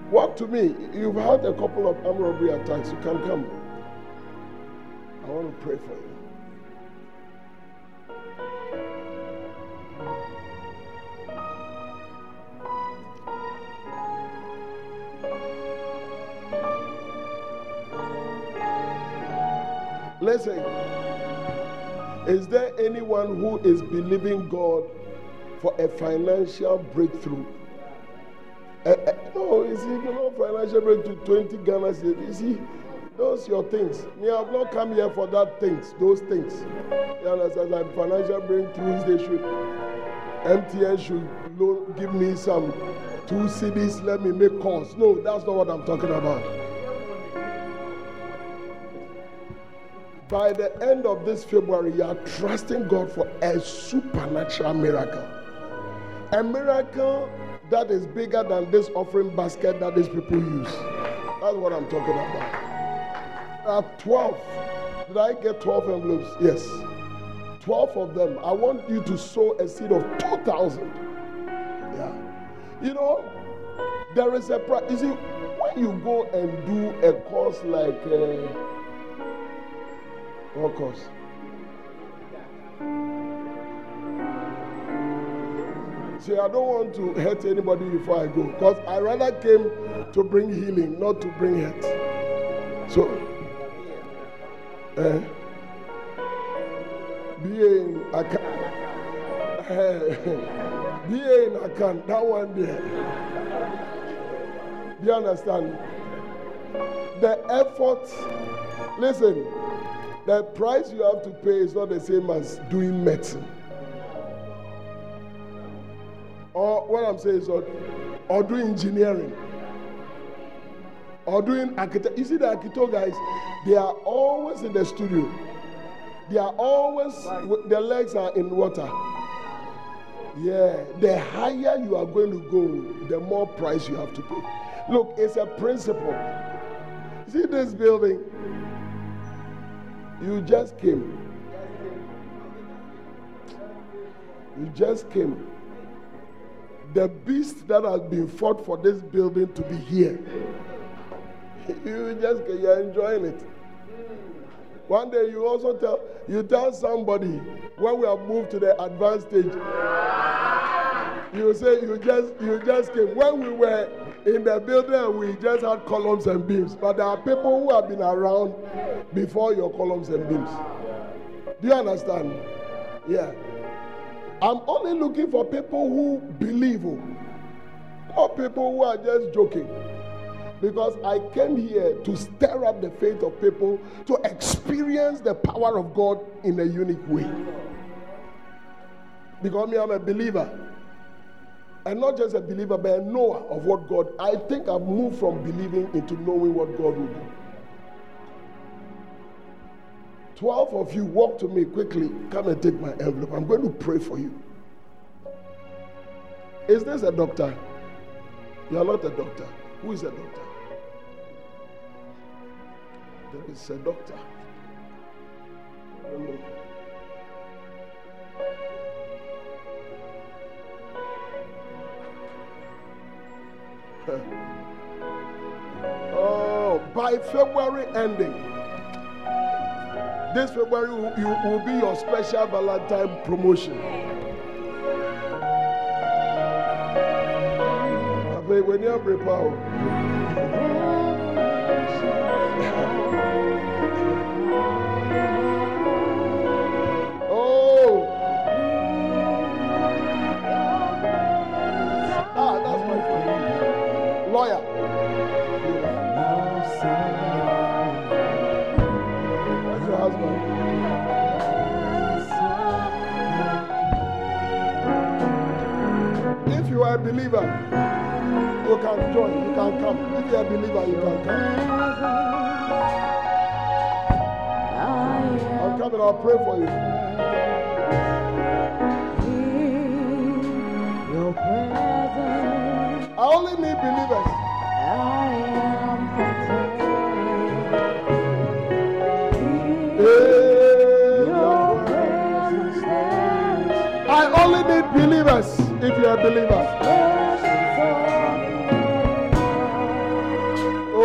what to me, you've had a couple of armed robbery attacks. You can come. I want to pray for you. Listen, is there anyone who is believing God for a financial breakthrough? No, is it not financial breakthrough? 20 Ghana cedis. You see, those are your things. We have not come here for that things, those things. You understand? Like financial breakthroughs, they should. MTN should give me some 2 cedis, let me make calls. No, that's not what I'm talking about. By the end of this February, you are trusting God for a supernatural miracle. A miracle that is bigger than this offering basket that these people use. That's what I'm talking about. At 12, did I get 12 envelopes? Yes. 12 of them. I want you to sow a seed of 2,000. Yeah. You know, there is a price. You see, you go and do a course like what course? See, I don't want to hurt anybody before I go, because I rather came to bring healing, not to bring hurt. So, BA in Akan, that one there. Do you understand? The effort, listen, the price you have to pay is not the same as doing medicine. Or what I'm saying is, or doing engineering, or doing architect. You see the architect guys, they are always in the studio. They are always, their legs are in water. Yeah, the higher you are going to go, the more price you have to pay. Look, it's a principle. See this building? You just came. The beast that has been fought for this building to be here. You're enjoying it. One day you also tell somebody, when we have moved to the advanced stage, you say you just came. When we were in the building, we just had columns and beams. But there are people who have been around before your columns and beams. Do you understand? Yeah. I'm only looking for people who believe, not people who are just joking. Because I came here to stir up the faith of people to experience the power of God in a unique way. Because me, I'm a believer. And not just a believer, but a knower of what God. I think I've moved from believing into knowing what God will do. 12 of you walk to me quickly. Come and take my envelope. I'm going to pray for you. Is this a doctor? You are not a doctor. Who is a doctor? There is a doctor. I don't know. Oh, by February ending. This February you will be your special Valentine promotion. When you're prepared. Oh, that's my friend. Lawyer. A believer, you can join, you can come. If you're a believer, you can come. I'll come and I'll pray for you. I only need believers. I only need believers. If you are a believer. Oh,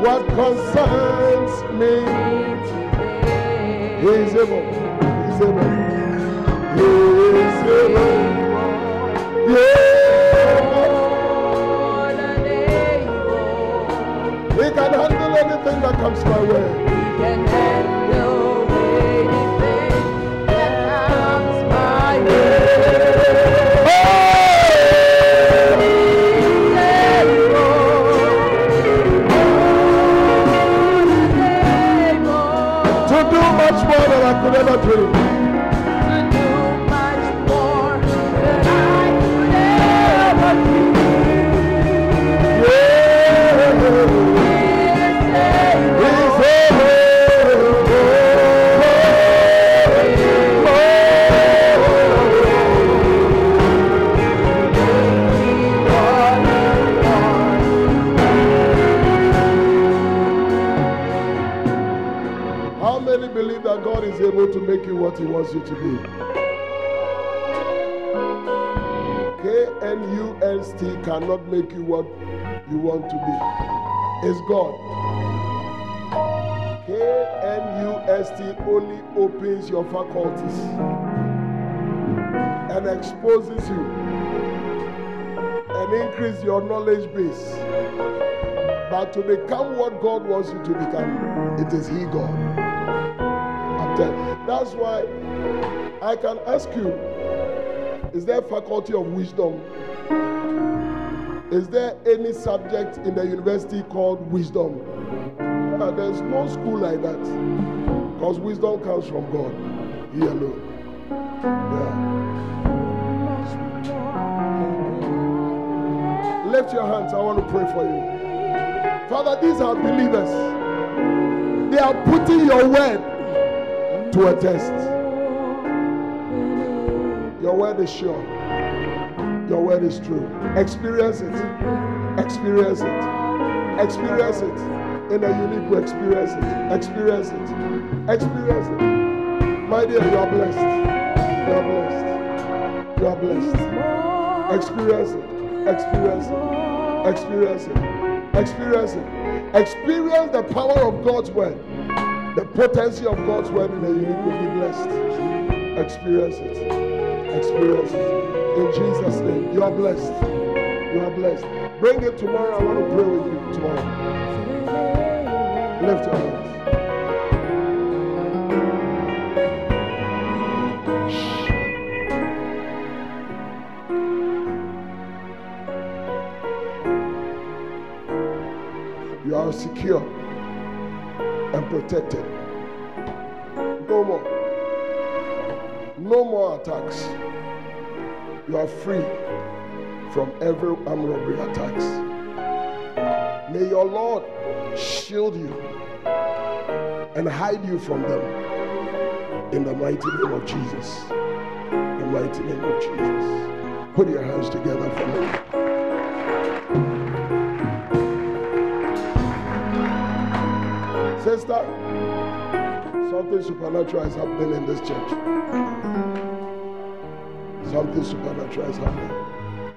what concerns me, he is able, he is able, he is able, yeah. He can handle anything that comes my way. He can handle anything that comes my way. Oh! Much more than I could ever dream. believe that God is able to make you what He wants you to be. K-N-U-S-T cannot make you what you want to be. It's God. K-N-U-S-T only opens your faculties and exposes you and increases your knowledge base. But to become what God wants you to become, it is He, God. I'm telling you. That's why I can ask you, is there a faculty of wisdom? Is there any subject in the university called wisdom? No, there's no school like that. Because wisdom comes from God. He alone. Yeah. Lift your hands. I want to pray for you. Father, these are believers. They are putting your word to a test. Your word is sure. Your word is true. Experience it. Experience it. Experience it. In a unique way, experience it. Experience it. Experience it. My dear, you are blessed. You are blessed. You are blessed. Experience it. Experience it. Experience it. Experience it. Experience the power of God's word, the potency of God's word in a unique way. Be blessed. Experience it. Experience it. In Jesus' name, you are blessed. You are blessed. Bring it tomorrow. I want to pray with you tomorrow. Lift your hands. Secure and protected. No more. No more attacks. You are free from every armed robbery attacks. May your Lord shield you and hide you from them. In the mighty name of Jesus. In the mighty name of Jesus. Put your hands together for me. Sister, something supernatural is happening in this church. Something supernatural is happening.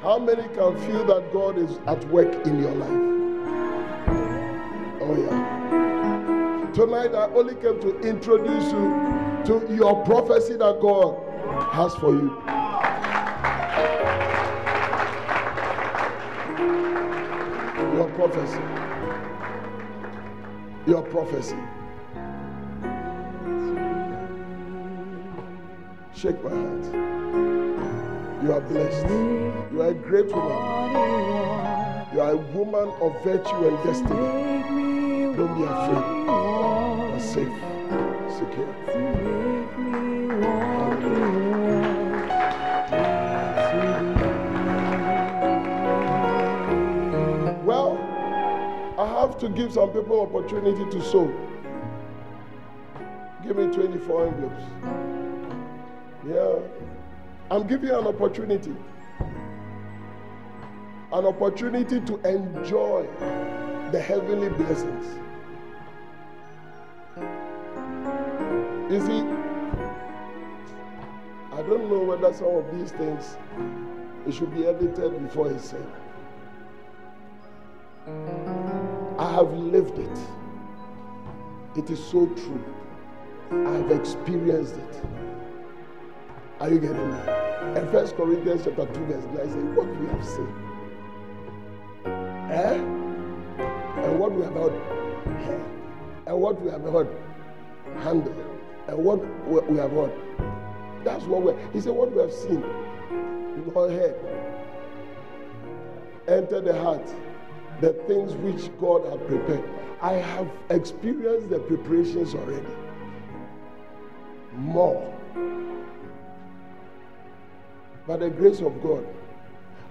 How many can feel that God is at work in your life? Oh yeah. Tonight I only came to introduce you to your prophecy that God has for you. Your prophecy. Your prophecy. Shake my hands. You are blessed. You are a great woman. You are a woman of virtue and destiny. Don't be afraid. You are safe, secure. To give some people opportunity to sow. Give me 24 envelopes. Yeah. I'm giving you an opportunity to enjoy the heavenly blessings. You see, I don't know whether some of these things it should be edited before it's said. I have lived it. It is so true. I have experienced it. Are you getting me? And 1 Corinthians chapter 2 verse 9 says, what we have seen. And what we have heard. And what we have heard. Handled. And what we have heard. That's what we He said, what we have seen. Not heard. Enter the heart. The things which God had prepared. I have experienced the preparations already. More. By the grace of God,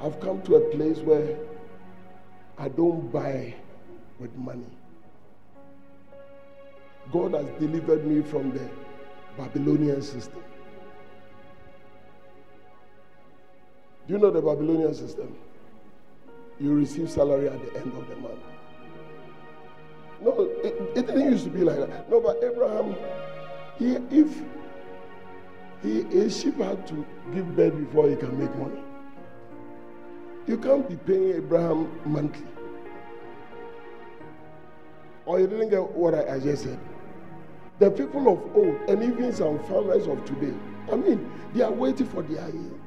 I've come to a place where I don't buy with money. God has delivered me from the Babylonian system. Do you know the Babylonian system? You receive salary at the end of the month. No, it didn't used to be like that. No, but Abraham A sheep had to give birth before he can make money. You can't be paying Abraham monthly. Or you didn't get what I just said. The people of old, and even some farmers of today, I mean, they are waiting for their yield.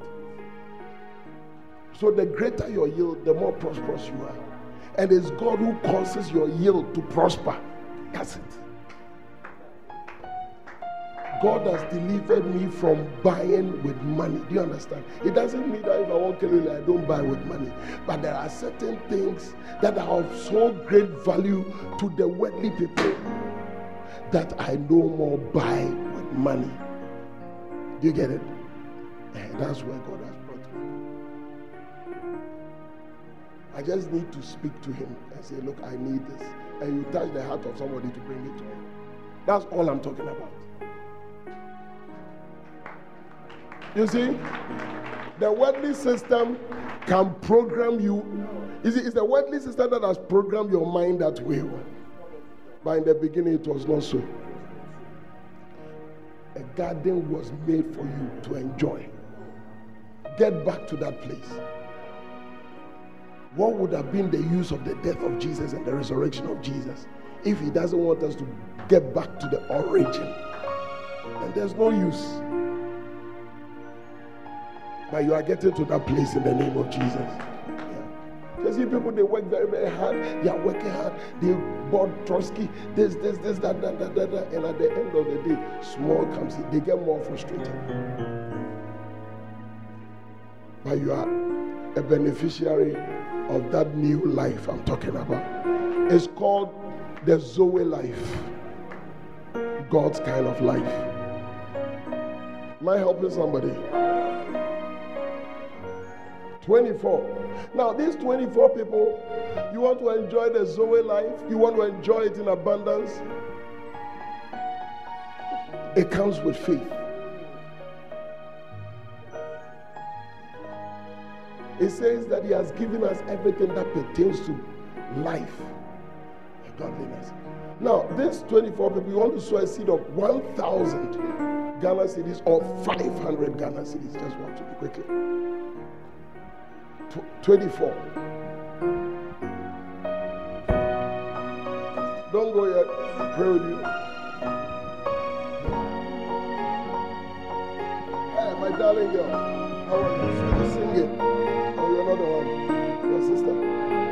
So the greater your yield, the more prosperous you are. And it's God who causes your yield to prosper. That's it. God has delivered me from buying with money. Do you understand? It doesn't mean that if I want clearly, I don't buy with money. But there are certain things that are of so great value to the worldly people that I no more buy with money. Do you get it? And that's where God has brought me. I just need to speak to him and say, look, I need this. And you touch the heart of somebody to bring it to him. That's all I'm talking about. You see, the worldly system can program you. It's the worldly system that has programmed your mind that way. But in the beginning, it was not so. A garden was made for you to enjoy. Get back to that place. What would have been the use of the death of Jesus and the resurrection of Jesus if he doesn't want us to get back to the origin? And there's no use. But you are getting to that place in the name of Jesus. Yeah. You see, people, they work very, very hard. They are working hard. They bought Trotsky, this, that. And at the end of the day, small comes in. They get more frustrated. But you are a beneficiary of that new life I'm talking about. It's called the Zoe life. God's kind of life. Am I helping somebody? 24. Now, these 24 people, you want to enjoy the Zoe life? You want to enjoy it in abundance? It comes with faith. It says that he has given us everything that pertains to life and godliness. Now, these 24 people, you want to sow a seed of 1,000 Ghana cedis or 500 Ghana cedis. Just want to be quickly. 24. Don't go yet. I pray with you. Hey, my darling girl. How are you? She's singing. Oh, you're not the one. Your sister.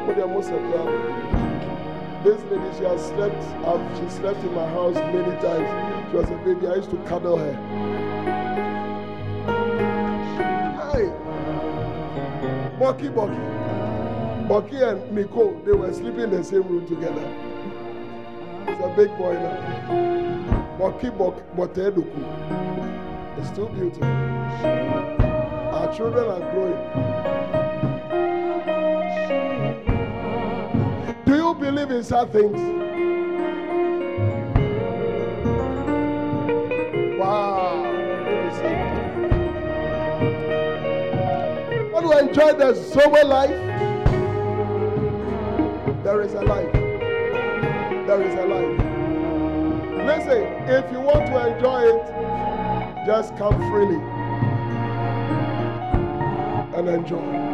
Put your most of love. This lady, she slept in my house many times. She was a baby. I used to cuddle her. Bucky and Nicole, they were sleeping in the same room together. He's a big boy now. Bucky, it's too beautiful. Our children are growing. Do you believe in such things? Wow. To enjoy the sober life, there is a life. There is a life. Listen, if you want to enjoy it, just come freely and enjoy.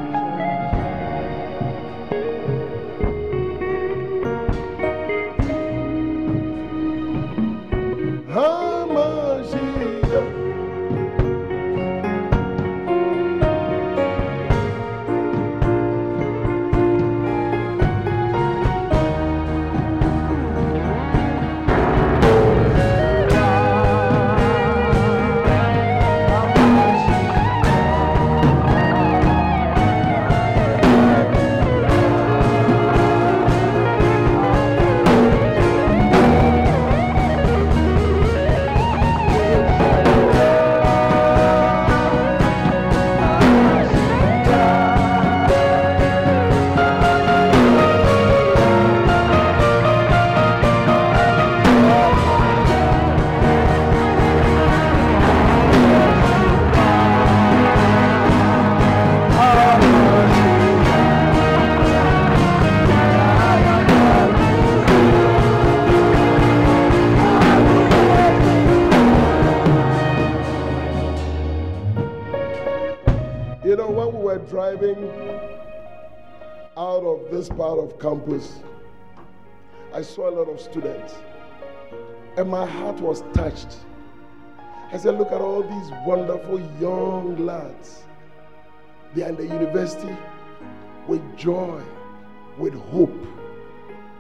driving out of this part of campus, I saw a lot of students, and my heart was touched. I said, look at all these wonderful young lads. They are in the university with joy, with hope,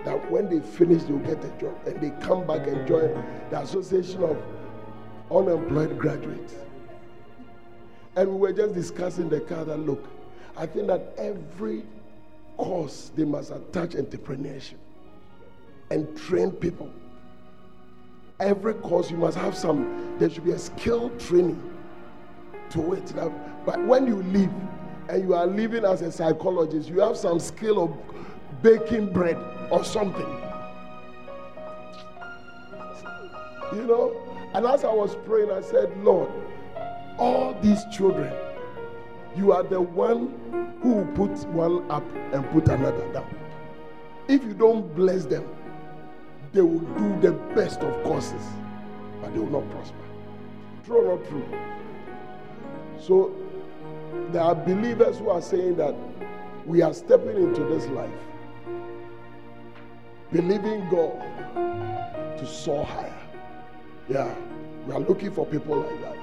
that when they finish, they'll get a job, and they come back and join the Association of Unemployed Graduates. And we were just discussing the car that, look, I think that every course, they must attach entrepreneurship and train people. Every course, you must have some, there should be a skill training to it. But when you leave, and you are living as a psychologist, you have some skill of baking bread or something. You know? And as I was praying, I said, Lord, all these children, you are the one who will put one up and put another down. If you don't bless them, they will do the best of courses, but they will not prosper. True or not true? So there are believers who are saying that we are stepping into this life, believing God to soar higher. Yeah, we are looking for people like that.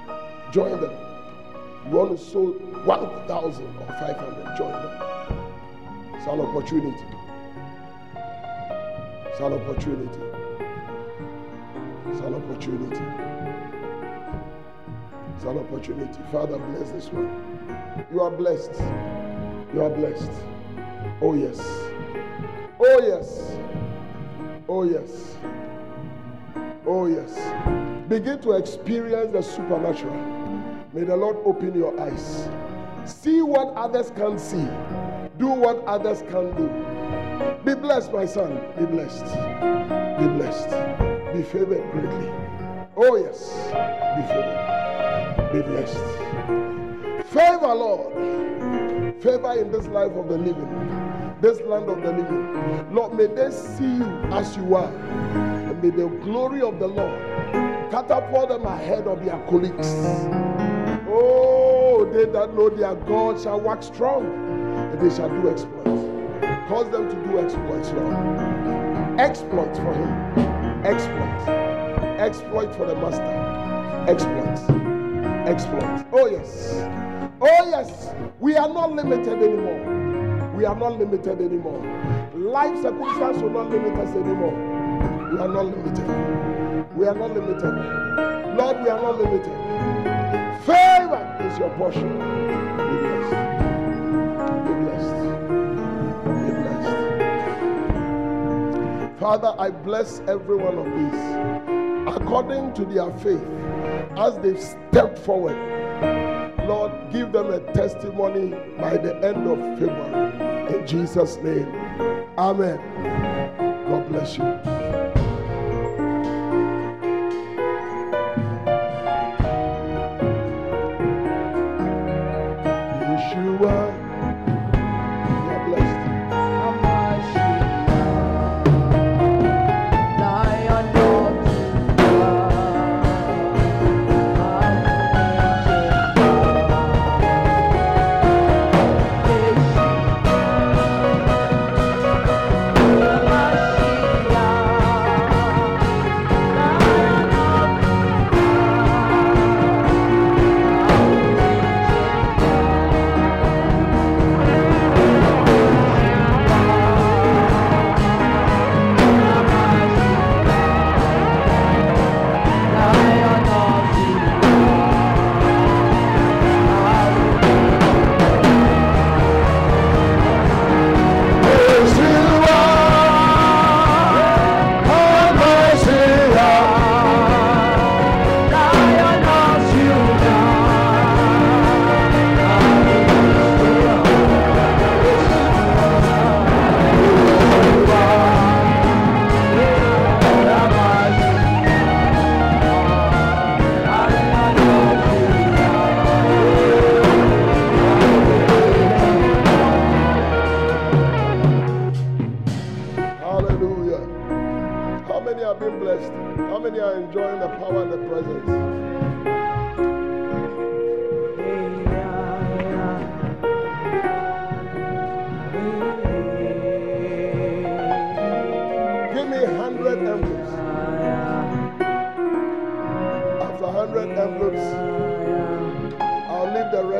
Join them. You want to sow 1,000 or 500, join them. It's an opportunity. It's an opportunity. It's an opportunity. It's an opportunity. Father, bless this one. You are blessed. You are blessed. Oh, yes. Oh, yes. Oh, yes. Oh, yes. Begin to experience the supernatural. May the Lord open your eyes. See what others can't see. Do what others can't do. Be blessed, my son. Be blessed. Be blessed. Be favored greatly. Oh, yes. Be favored. Be blessed. Favor, Lord. Favor in this life of the living, this land of the living. Lord, may they see you as you are. And may the glory of the Lord catapult them ahead of their colleagues. Oh, they that know their God shall wax strong, and they shall do exploits. Cause them to do exploits, Lord. Exploits for him. Exploits. Exploit for the master. Exploits. Exploits. Oh, yes. Oh, yes. We are not limited anymore. We are not limited anymore. Life circumstances will not limit us anymore. We are not limited. We are not limited. Lord, we are not limited. Favor is your portion. Be blessed. Be blessed. Father, I bless every one of these according to their faith as they've stepped forward. Lord, give them a testimony by the end of February. In Jesus' name, amen. God bless you. Yeshua.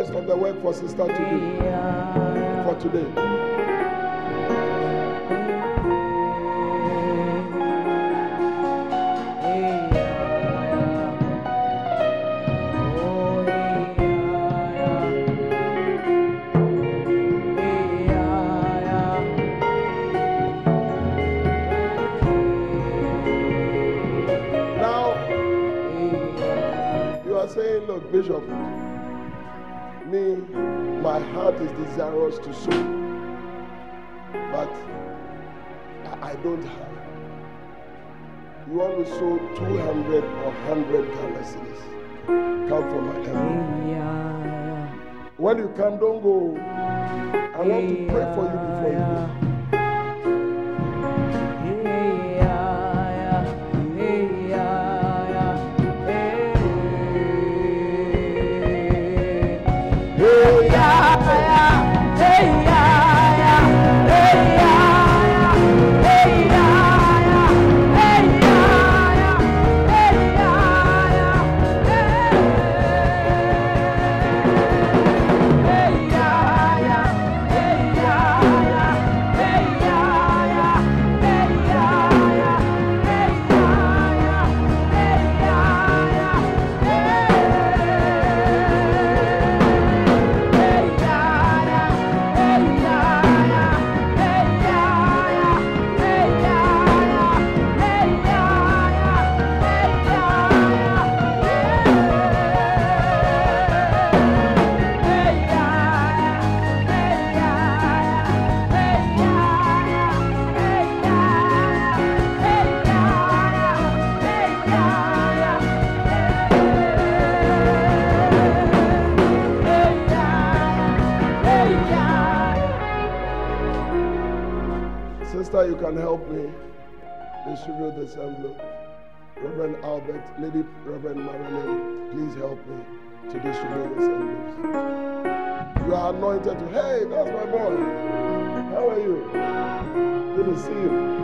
rest of the work for sister to do for today. Look, Bishop, me, my heart is desirous to sow, but I don't have. You want to sow 200 or 100 Ghana cedis? Come from my temple. When you come, don't go. I want to pray for you before you go. You can help me distribute this envelope. Reverend Albert, Lady Reverend Marilyn, please help me to distribute this envelope. You are anointed to, hey, that's my boy. How are you? Good to see you.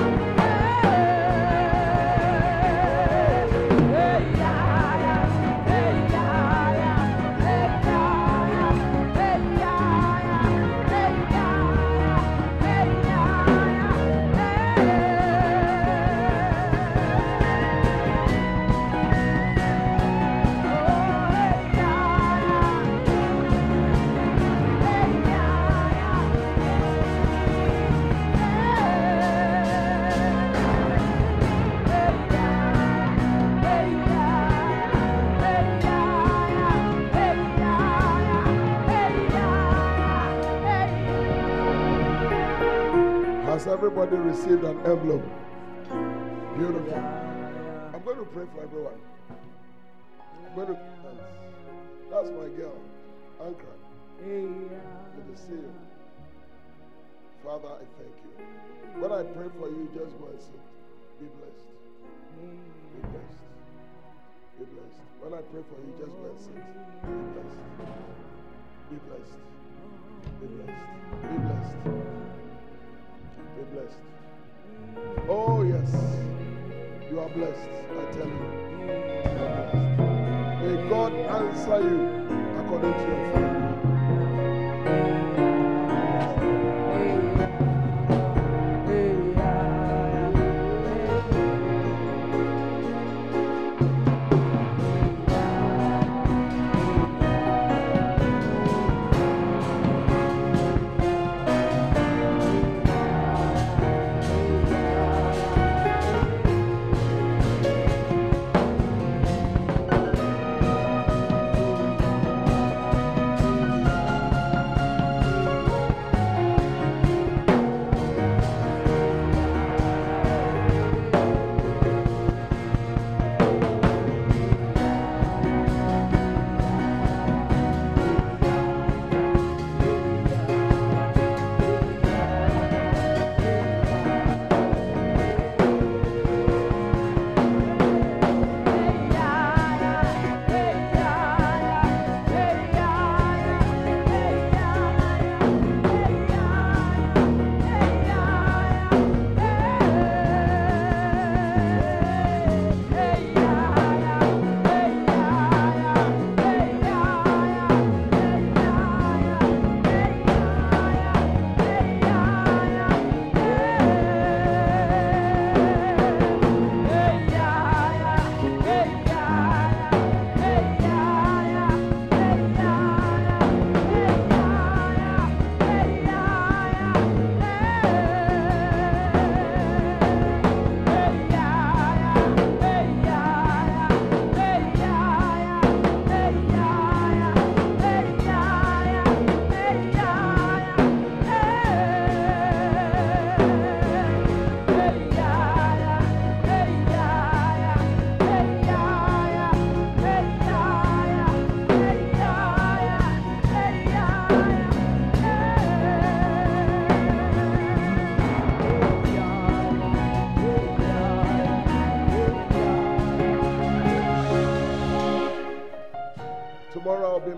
Be blessed. Everybody received an envelope. Beautiful. I'm going to pray for everyone. I'm going to. That's my girl, Ankra. Good to see you. Father, I thank you. When I pray for you, just go and sit. Be blessed. Be blessed. Be blessed. When I pray for you, just go and sit. Be blessed. Be blessed. Be blessed. Be blessed. Be blessed. Be blessed. Oh yes. You are blessed, I tell you. You are blessed. May God answer you according to your faith.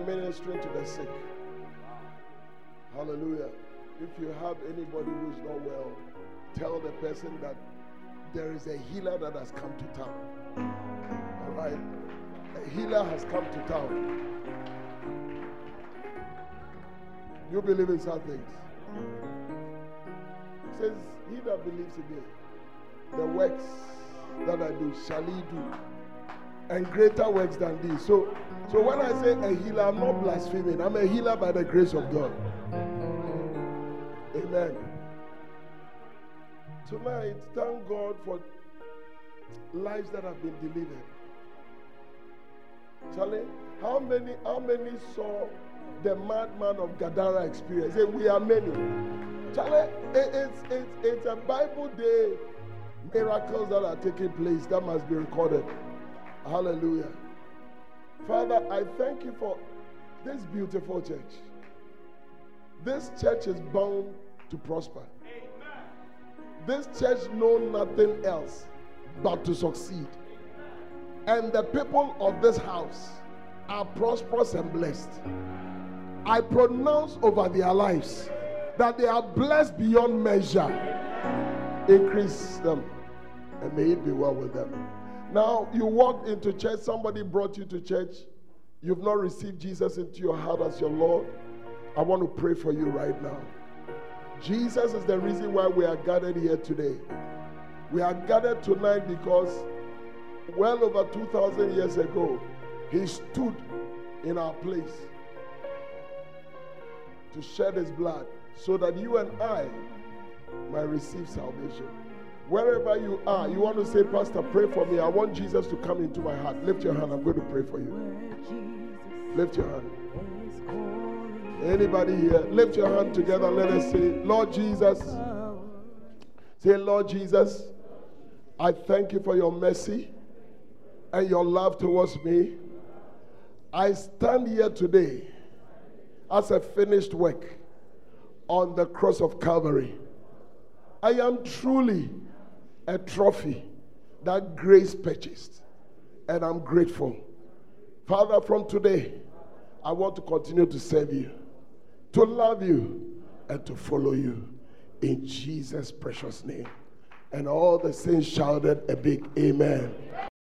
Ministering to the sick. Hallelujah. If you have anybody who is not well, tell the person that there is a healer that has come to town. All right? A healer has come to town. You believe in such things. It says, he that believes in me, the works that I do shall he do, and greater works than these. So when I say a healer, I'm not blaspheming. I'm a healer by the grace of God. Amen. Tonight, thank God for lives that have been delivered. Charlie, how many saw the madman of Gadara experience? We are many. Charlie, it's a Bible day miracles that are taking place that must be recorded. Hallelujah. Father, I thank you for this beautiful church. This church is bound to prosper. Amen. This church knows nothing else but to succeed. Amen. And the people of this house are prosperous and blessed. I pronounce over their lives that they are blessed beyond measure. Amen. Increase them and may it be well with them. Now, you walked into church, somebody brought you to church, you've not received Jesus into your heart as your Lord. I want to pray for you right now. Jesus is the reason why we are gathered here today. We are gathered tonight because well over 2,000 years ago, he stood in our place to shed his blood so that you and I might receive salvation. Wherever you are, you want to say, Pastor, pray for me. I want Jesus to come into my heart. Lift your hand. I'm going to pray for you. Lift your hand. Anybody here? Lift your hand together. Let us say, Lord Jesus. Say, Lord Jesus, I thank you for your mercy and your love towards me. I stand here today as a finished work on the cross of Calvary. I am truly a trophy that grace purchased, and I'm grateful. Father, from today, I want to continue to serve you, to love you, and to follow you in Jesus' precious name. And all the saints shouted a big amen.